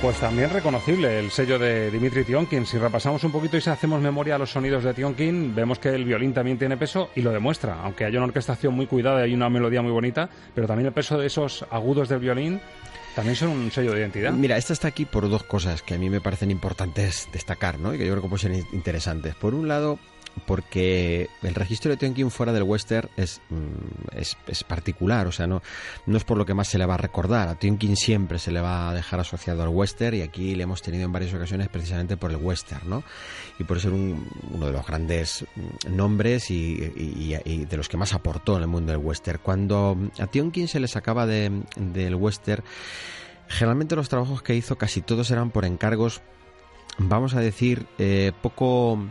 Pues también reconocible el sello de Dimitri Tiomkin. Si repasamos un poquito y si hacemos memoria a los sonidos de Tiomkin, vemos que el violín también tiene peso y lo demuestra. Aunque hay una orquestación muy cuidada y una melodía muy bonita, pero también el peso de esos agudos del violín también son un sello de identidad. Mira, esta está aquí por dos cosas que a mí me parecen importantes destacar, ¿no? Y que yo creo que pueden ser interesantes. Por un lado, porque el registro de Tiomkin fuera del western es, es, es particular, o sea, no, no es por lo que más se le va a recordar. A Tiomkin siempre se le va a dejar asociado al western, y aquí le hemos tenido en varias ocasiones precisamente por el western, ¿no? Y por ser un, uno de los grandes nombres y, y, y de los que más aportó en el mundo del western. Cuando a Tiomkin se le sacaba de, del western, generalmente los trabajos que hizo casi todos eran por encargos, vamos a decir, eh, poco...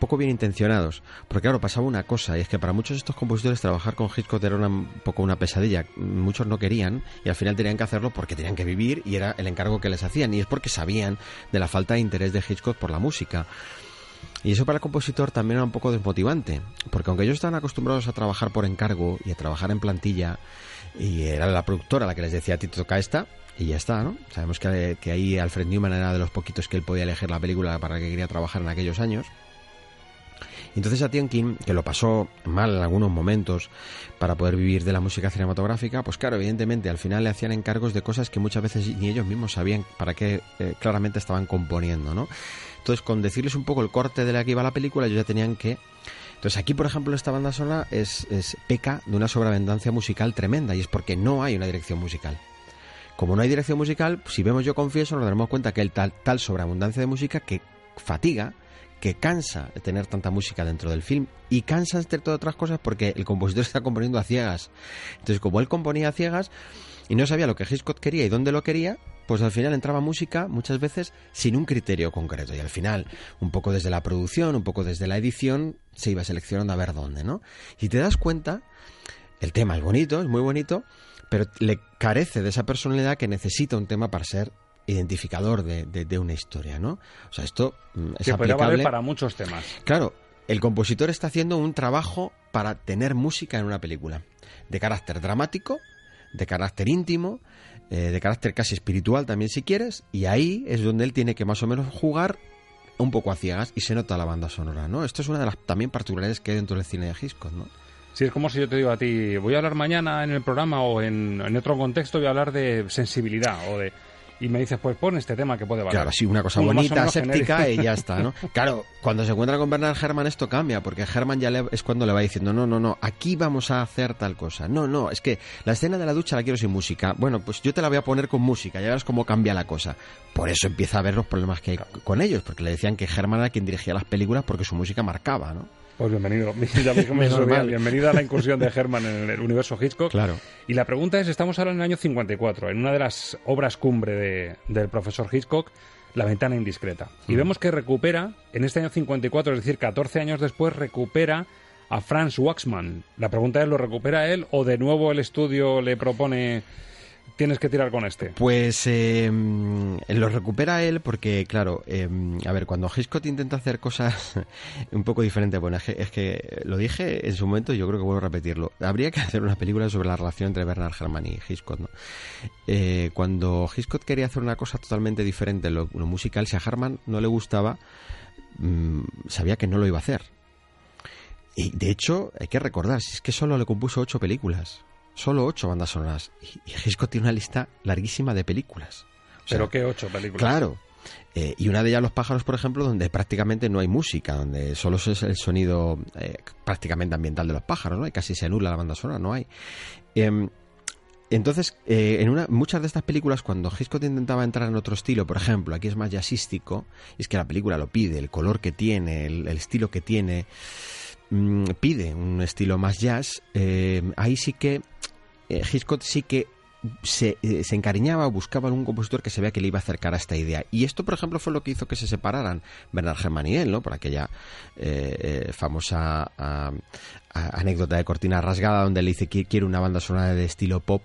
poco bien intencionados, porque claro, pasaba una cosa, y es que para muchos de estos compositores trabajar con Hitchcock era una, un poco una pesadilla. Muchos no querían, y al final tenían que hacerlo porque tenían que vivir, y era el encargo que les hacían, y es porque sabían de la falta de interés de Hitchcock por la música. Y eso para el compositor también era un poco desmotivante, porque aunque ellos estaban acostumbrados a trabajar por encargo y a trabajar en plantilla, y era la productora la que les decía, a ti te toca esta, y ya está, ¿no? Sabemos que, que ahí Alfred Newman era de los poquitos que él podía elegir la película para la que quería trabajar en aquellos años. Entonces a Tiomkin, que lo pasó mal en algunos momentos para poder vivir de la música cinematográfica, pues claro, evidentemente al final le hacían encargos de cosas que muchas veces ni ellos mismos sabían para qué eh, claramente estaban componiendo, ¿no? Entonces, con decirles un poco el corte de la que iba la película, ellos ya tenían que... Entonces aquí, por ejemplo, esta banda sonora es, es peca de una sobreabundancia musical tremenda, y es porque no hay una dirección musical. Como no hay dirección musical, si vemos Yo confieso, nos daremos cuenta que el tal, tal sobreabundancia de música que fatiga, que cansa de tener tanta música dentro del film, y cansa entre todas otras cosas porque el compositor está componiendo a ciegas. Entonces, como él componía a ciegas y no sabía lo que Hitchcock quería y dónde lo quería, pues al final entraba música muchas veces sin un criterio concreto, y al final, un poco desde la producción, un poco desde la edición, se iba seleccionando a ver dónde, ¿no? Y te das cuenta, el tema es bonito, es muy bonito, pero le carece de esa personalidad que necesita un tema para ser identificador de, de, de una historia, ¿no? O sea, esto es que aplicable... Valer para muchos temas. Claro, el compositor está haciendo un trabajo para tener música en una película, de carácter dramático, de carácter íntimo, eh, de carácter casi espiritual también, si quieres, y ahí es donde él tiene que más o menos jugar un poco a ciegas, y se nota la banda sonora, ¿no? Esto es una de las también particularidades que hay dentro del cine de Hitchcock, ¿no? Sí, es como si yo te digo a ti, voy a hablar mañana en el programa o en, en otro contexto, voy a hablar de sensibilidad o de... y me dices, pues pon este tema que puede valer. Claro, sí, una cosa uno bonita, séptica y ya está, ¿no? Claro, cuando se encuentra con Bernard Herrmann esto cambia, porque Herrmann ya le, es cuando le va diciendo, no, no, no, aquí vamos a hacer tal cosa. No, no, es que la escena de la ducha la quiero sin música. Bueno, pues yo te la voy a poner con música, ya verás cómo cambia la cosa. Por eso empieza a ver los problemas que hay con ellos, porque le decían que Herrmann era quien dirigía las películas porque su música marcaba, ¿no? Pues bienvenido, bienvenida a la incursión de Herrmann en el universo Hitchcock. Claro. Y la pregunta es, estamos ahora en el año cincuenta y cuatro, en una de las obras cumbre de, del profesor Hitchcock, La Ventana Indiscreta. Y mm. vemos que recupera, en este año cincuenta y cuatro, es decir, catorce años después, recupera a Franz Waxman. La pregunta es, ¿lo recupera él o de nuevo el estudio le propone... tienes que tirar con este? Pues eh, lo recupera él porque, claro, eh, a ver, cuando Hitchcock intenta hacer cosas un poco diferentes, bueno, es que, es que lo dije en su momento y yo creo que vuelvo a repetirlo, habría que hacer una película sobre la relación entre Bernard Herrmann y Hitchcock, ¿no? Eh, cuando Hitchcock quería hacer una cosa totalmente diferente en lo, lo musical, si a Herrmann no le gustaba, mmm, sabía que no lo iba a hacer. Y, de hecho, hay que recordar, si es que solo le compuso ocho películas. Solo ocho bandas sonoras. Y Hitchcock tiene una lista larguísima de películas. O sea, ¿pero qué ocho películas? Claro. Eh, y una de ellas, Los pájaros, por ejemplo, donde prácticamente no hay música, donde solo es el sonido eh, prácticamente ambiental de los pájaros, ¿no? Y casi se anula la banda sonora, no hay. Eh, entonces, eh, en una, muchas de estas películas, cuando Hitchcock intentaba entrar en otro estilo, por ejemplo, aquí es más jazzístico, es que la película lo pide, el color que tiene, el, el estilo que tiene, mmm, pide un estilo más jazz, eh, ahí sí que Hitchcock sí que se, se encariñaba o buscaba algún compositor que se vea que le iba a acercar a esta idea. Y esto, por ejemplo, fue lo que hizo que se separaran Bernard Herrmann y él, ¿no? Por aquella eh, eh, famosa a, a, anécdota de Cortina Rasgada, donde le dice que quiere una banda sonora de estilo pop,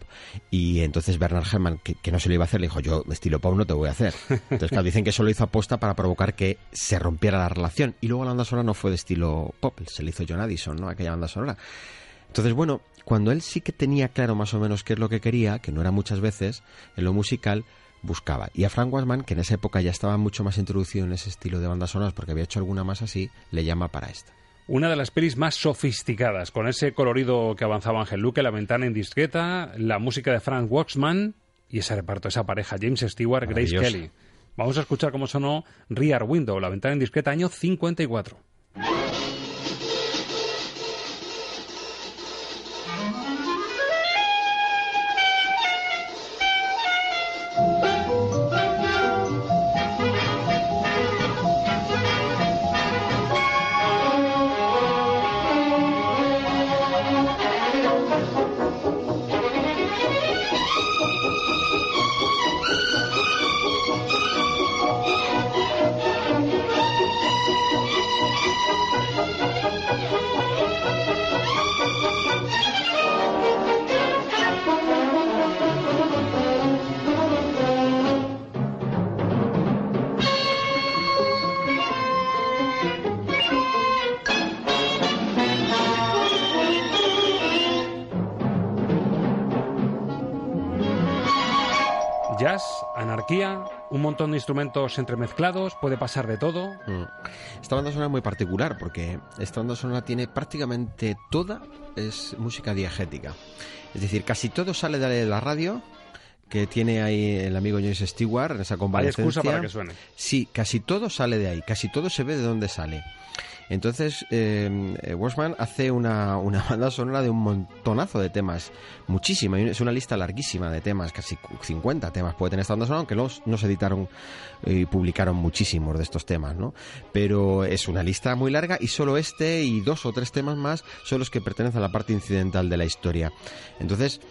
y entonces Bernard Herrmann, que, que no se lo iba a hacer, le dijo, yo estilo pop no te voy a hacer. Entonces, claro, dicen que eso lo hizo aposta para provocar que se rompiera la relación. Y luego la banda sonora no fue de estilo pop, se le hizo John Addison, ¿no? Aquella banda sonora. Entonces, bueno, cuando él sí que tenía claro más o menos qué es lo que quería, que no era muchas veces, en lo musical buscaba. Y a Frank Waxman, que en esa época ya estaba mucho más introducido en ese estilo de bandas sonoras porque había hecho alguna más así, le llama para esta. Una de las pelis más sofisticadas, con ese colorido que avanzaba Ángel Luque, La Ventana Indiscreta, la música de Frank Waxman y ese reparto, esa pareja, James Stewart, Grace Kelly. Vamos a escuchar cómo sonó Rear Window, La Ventana Indiscreta, año cincuenta y cuatro. Un montón de instrumentos entremezclados, puede pasar de todo. Esta banda sonora es muy particular porque esta banda sonora tiene prácticamente toda es música diegética. Es decir, casi todo sale de la radio que tiene ahí el amigo James Stewart en esa convalecencia. ¿Hay excusa para que suene? Sí, casi todo sale de ahí, casi todo se ve de dónde sale. Entonces, eh, Waxman hace una, una banda sonora de un montonazo de temas, muchísima, es una lista larguísima de temas, casi cincuenta temas puede tener esta banda sonora, aunque los, no se editaron y publicaron muchísimos de estos temas, ¿no? Pero es una lista muy larga y solo este y dos o tres temas más son los que pertenecen a la parte incidental de la historia. Entonces,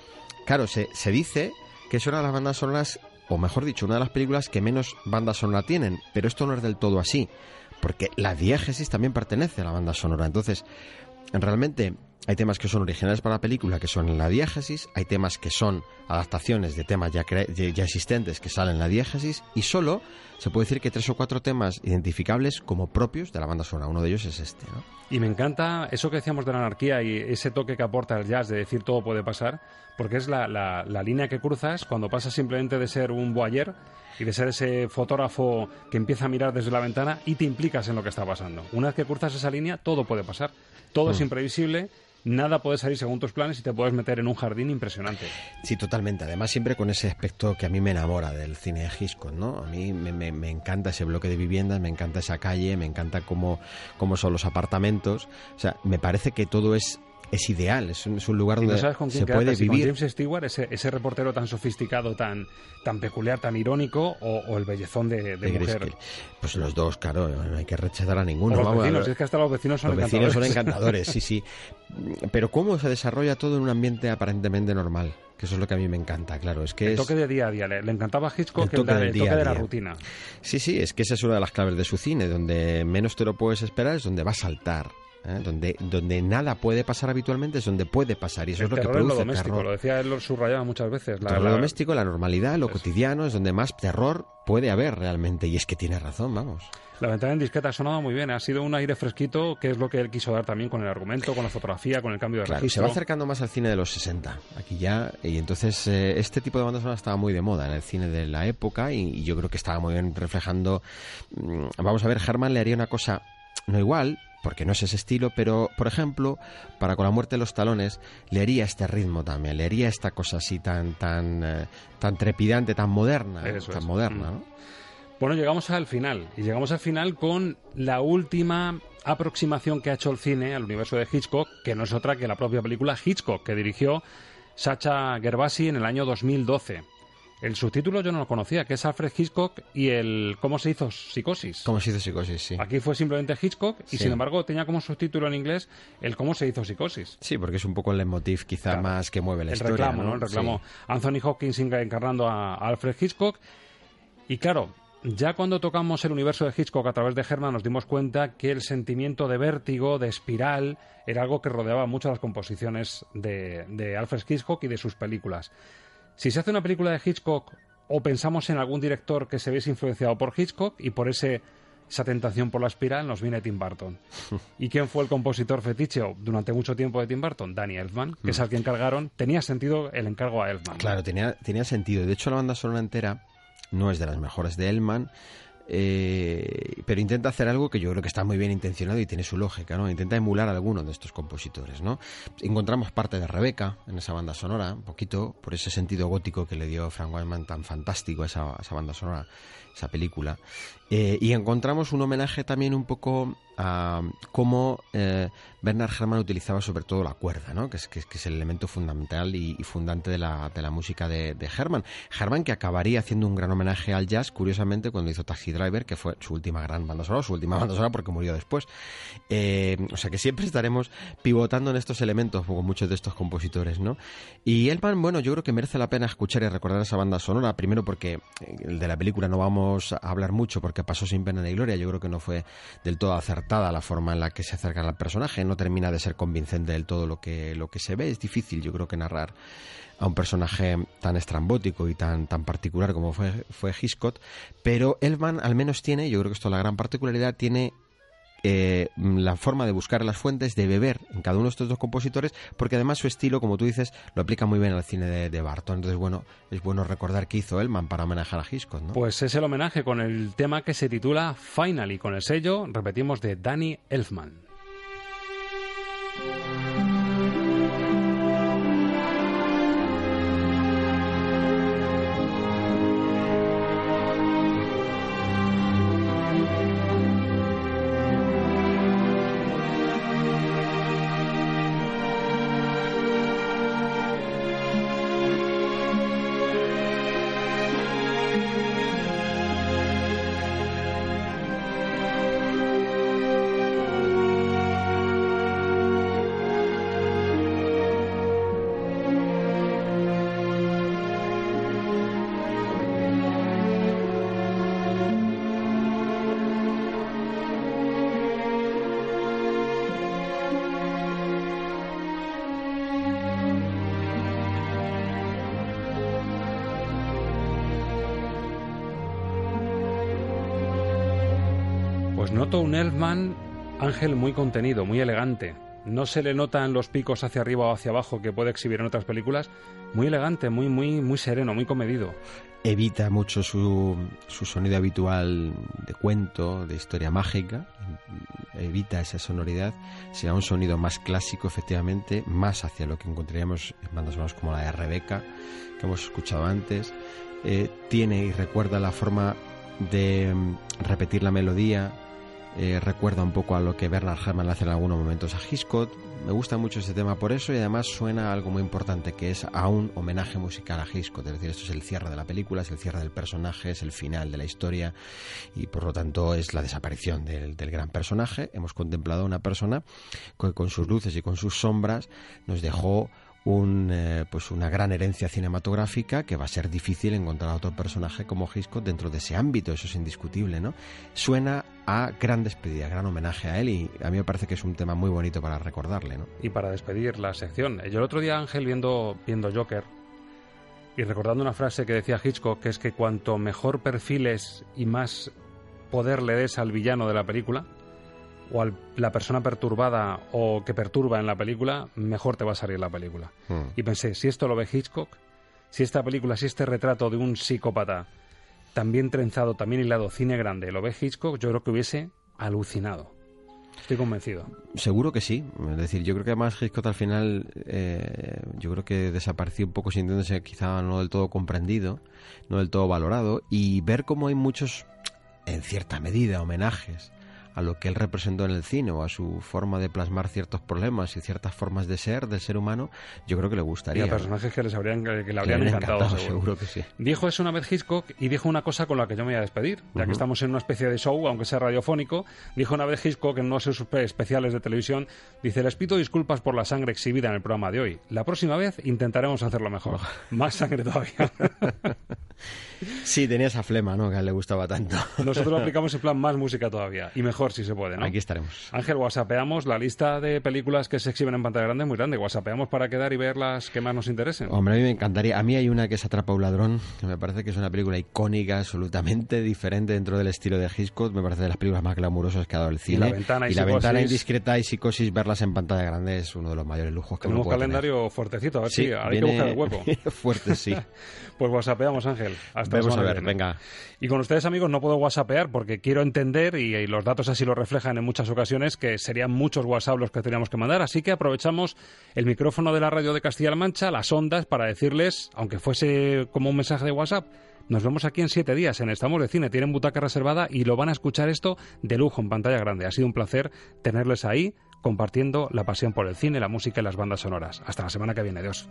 claro, se, se dice que es una de las bandas sonoras, o mejor dicho, una de las películas que menos banda sonora tienen, pero esto no es del todo así, porque la diégesis también pertenece a la banda sonora. Entonces, realmente hay temas que son originales para la película, que son en la diégesis, hay temas que son adaptaciones de temas ya, cre- ya existentes que salen en la diégesis, y solo se puede decir que tres o cuatro temas identificables como propios de la banda sonora. Uno de ellos es este, ¿no? Y me encanta eso que decíamos de la anarquía y ese toque que aporta el jazz de decir todo puede pasar, porque es la, la, la línea que cruzas cuando pasas simplemente de ser un voyeur y de ser ese fotógrafo que empieza a mirar desde la ventana y te implicas en lo que está pasando. Una vez que cruzas esa línea, todo puede pasar. Todo mm. es imprevisible nada puede salir según tus planes y te puedes meter en un jardín impresionante. Sí, totalmente. Además, siempre con ese aspecto que a mí me enamora del cine de Hitchcock, ¿no? A mí me, me, me encanta ese bloque de viviendas, me encanta esa calle, me encanta cómo, cómo son los apartamentos. O sea, me parece que todo es... es ideal, es un, es un lugar donde no sabes con quién se quedarte, puede vivir. Con James Stewart, ese, ese reportero tan sofisticado, tan, tan peculiar, tan irónico, o, o el bellezón de, de, de mujer. Grisque. Pues los dos, claro, no hay que rechazar a ninguno. O los vamos, vecinos, a es que hasta los vecinos son los encantadores. Los vecinos son encantadores, sí, sí. Pero cómo se desarrolla todo en un ambiente aparentemente normal, que eso es lo que a mí me encanta, claro. Es que el toque es... de día a día, le, le encantaba a Hitchcock el toque, el, el, el toque día de la día. rutina. Sí, sí, es que esa es una de las claves de su cine, donde menos te lo puedes esperar es donde va a saltar. ¿Eh? Donde, donde nada puede pasar habitualmente es donde puede pasar, y eso el es lo que produce lo doméstico, terror. Lo decía él, lo subrayaba muchas veces. La, lo la... doméstico, la normalidad, lo es. cotidiano, es donde más terror puede haber realmente, y es que tiene razón, vamos. La ventana indiscreta ha sonado muy bien, ha sido un aire fresquito, que es lo que él quiso dar también con el argumento, con la fotografía, con el cambio de claro, registro. Se va acercando más al cine de los sesenta, aquí ya, y entonces eh, este tipo de bandas sonoras estaba muy de moda en el cine de la época, y, y yo creo que estaba muy bien reflejando. Mmm, vamos a ver, Herrmann le haría una cosa no igual, porque no es ese estilo, pero, por ejemplo, para Con la muerte de los talones, le haría este ritmo también, le haría esta cosa así tan tan eh, tan trepidante, tan moderna, Eso tan es. moderna, ¿no? Bueno, llegamos al final, y llegamos al final con la última aproximación que ha hecho el cine al universo de Hitchcock, que no es otra que la propia película Hitchcock, que dirigió Sacha Gervasi en el año dos mil doce. El subtítulo yo no lo conocía, que es Alfred Hitchcock y el ¿Cómo se hizo Psicosis? ¿Cómo se hizo Psicosis? Sí. Aquí fue simplemente Hitchcock y, sí. sin embargo, tenía como subtítulo en inglés el ¿Cómo se hizo Psicosis? Sí, porque es un poco el leitmotiv quizá claro. más que mueve la el historia. Reclamo, ¿no? ¿no? El reclamo, sí. Anthony Hopkins encarnando a Alfred Hitchcock. Y claro, ya cuando tocamos el universo de Hitchcock a través de Herrmann nos dimos cuenta que el sentimiento de vértigo, de espiral, era algo que rodeaba mucho las composiciones de, de Alfred Hitchcock y de sus películas. Si se hace una película de Hitchcock o pensamos en algún director que se viese influenciado por Hitchcock y por ese, esa tentación por la espiral, nos viene Tim Burton. ¿Y quién fue el compositor fetiche durante mucho tiempo de Tim Burton? Danny Elfman, que mm. es al que encargaron. Tenía sentido el encargo a Elfman. Claro, tenía, tenía sentido. De hecho, la banda sonora entera no es de las mejores de Elfman. Eh, pero intenta hacer algo que yo creo que está muy bien intencionado y tiene su lógica, ¿no? Intenta emular a alguno de estos compositores, ¿no? Encontramos parte de Rebeca en esa banda sonora, un poquito, por ese sentido gótico que le dio Franz Waxman tan fantástico a esa, a esa banda sonora, esa película. Eh, y encontramos un homenaje también un poco a cómo eh, Bernard Herrmann utilizaba sobre todo la cuerda, ¿no? Que es, que es, que es el elemento fundamental y, y fundante de la, de la música de, de Herrmann. Herrmann, que acabaría haciendo un gran homenaje al jazz, curiosamente, cuando hizo Taxi Driver, que fue su última gran banda sonora, su última banda sonora porque murió después. Eh, o sea que siempre estaremos pivotando en estos elementos, como muchos de estos compositores, ¿no? Y Herrmann, bueno, yo creo que merece la pena escuchar y recordar esa banda sonora, primero porque de la película no vamos a hablar mucho, porque pasó sin pena ni gloria. Yo creo que no fue del todo acertada la forma en la que se acerca al personaje, no termina de ser convincente del todo lo que, lo que se ve. Es difícil, yo creo, que narrar a un personaje tan estrambótico y tan, tan particular como fue, fue Hitchcock, pero Elfman al menos tiene, yo creo que esto es la gran particularidad, tiene eh, la forma de buscar las fuentes, de beber en cada uno de estos dos compositores, porque además su estilo, como tú dices, lo aplica muy bien al cine de, de Burton. Entonces, bueno, es bueno recordar qué hizo Elfman para homenajear a Hitchcock, ¿no? Pues es el homenaje con el tema que se titula Finally, con el sello, repetimos, de Danny Elfman. Noto un Elfman, Ángel, muy contenido, muy elegante. No se le notan los picos hacia arriba o hacia abajo que puede exhibir en otras películas. Muy elegante, muy muy muy sereno, muy comedido. Evita mucho su, su sonido habitual de cuento, de historia mágica. evita esa sonoridad, será un sonido más clásico, efectivamente, más hacia lo que encontraríamos en bandas sonoras como la de Rebeca, que hemos escuchado antes. Eh, tiene y recuerda la forma de mm, repetir la melodía, eh, recuerda un poco a lo que Bernard Herrmann hace en algunos momentos a Hitchcock. Me gusta mucho este tema por eso, y además suena a algo muy importante, que es a un homenaje musical a Hitchcock. Es decir, esto es el cierre de la película, es el cierre del personaje, es el final de la historia, y por lo tanto es la desaparición del, del gran personaje. Hemos contemplado a una persona que con sus luces y con sus sombras nos dejó Un, eh, pues una gran herencia cinematográfica, que va a ser difícil encontrar a otro personaje como Hitchcock dentro de ese ámbito. Eso es indiscutible, ¿no? Suena a gran despedida, gran homenaje a él, y a mí me parece que es un tema muy bonito para recordarle, ¿no? Y para despedir la sección. Yo el otro día, Ángel, viendo, viendo Joker y recordando una frase que decía Hitchcock, que es que cuanto mejor perfiles y más poder le des al villano de la película, o a la persona perturbada o que perturba en la película, mejor te va a salir la película. Mm. Y pensé, si esto lo ve Hitchcock, si esta película, si este retrato de un psicópata también trenzado, también hilado, cine grande, lo ve Hitchcock, yo creo que hubiese alucinado. Estoy convencido. Seguro que sí. Es decir, yo creo que además Hitchcock al final, eh, yo creo que desapareció un poco sintiéndose quizá no del todo comprendido, no del todo valorado, y ver cómo hay muchos, en cierta medida, homenajes a lo que él representó en el cine, o a su forma de plasmar ciertos problemas y ciertas formas de ser, del ser humano, yo creo que le gustaría. Y a personajes que les habrían, que le habrían encantado, encantado seguro. seguro que sí. Dijo eso una vez Hitchcock, y dijo una cosa con la que yo me voy a despedir, ya uh-huh. que estamos en una especie de show, aunque sea radiofónico. Dijo una vez Hitchcock en unos de sus especiales de televisión, dice: les pido disculpas por la sangre exhibida en el programa de hoy. La próxima vez intentaremos hacerlo mejor. Más sangre todavía. Sí, tenía esa flema, ¿no?, que a él le gustaba tanto. Nosotros lo aplicamos en plan más música todavía, y mejor si se puede, ¿no? Aquí estaremos. Ángel, whatsappeamos la lista de películas que se exhiben en pantalla grande, es muy grande. Whatsappeamos para quedar y ver las que más nos interesen. Hombre, a mí me encantaría. A mí hay una que es Atrapa a un ladrón, que me parece que es una película icónica, absolutamente diferente dentro del estilo de Hitchcock. Me parece de las películas más glamurosas que ha dado el cine. Y La Ventana, y y la ventana Indiscreta y Psicosis, verlas en pantalla grande es uno de los mayores lujos que uno puede tener. Tenemos un calendario fuertecito, a ver si sí, hay viene... que buscar el hueco. Fuerte, sí. Pues whatsappeamos, Ángel. Hasta Vamos a ver, bien. Venga. Y con ustedes, amigos, no puedo whatsappear porque quiero entender, y, y los datos así lo reflejan en muchas ocasiones, que serían muchos whatsapp los que teníamos que mandar. Así que aprovechamos el micrófono de la radio de Castilla-La Mancha, las ondas, para decirles, aunque fuese como un mensaje de whatsapp, nos vemos aquí en siete días en Estamos de Cine. Tienen butaca reservada y lo van a escuchar esto de lujo en pantalla grande. Ha sido un placer tenerles ahí compartiendo la pasión por el cine, la música y las bandas sonoras. Hasta la semana que viene. Adiós.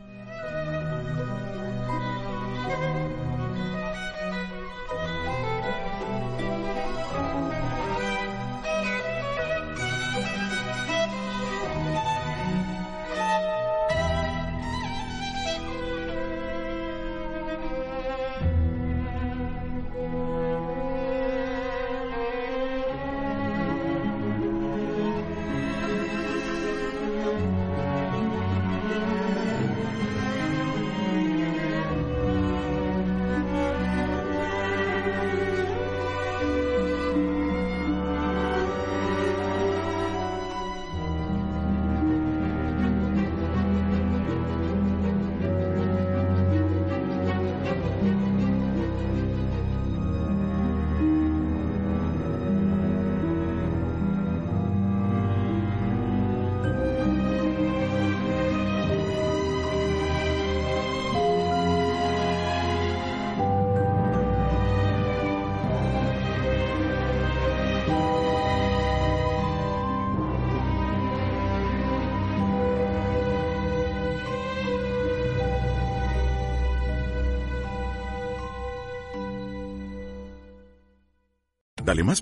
Dale más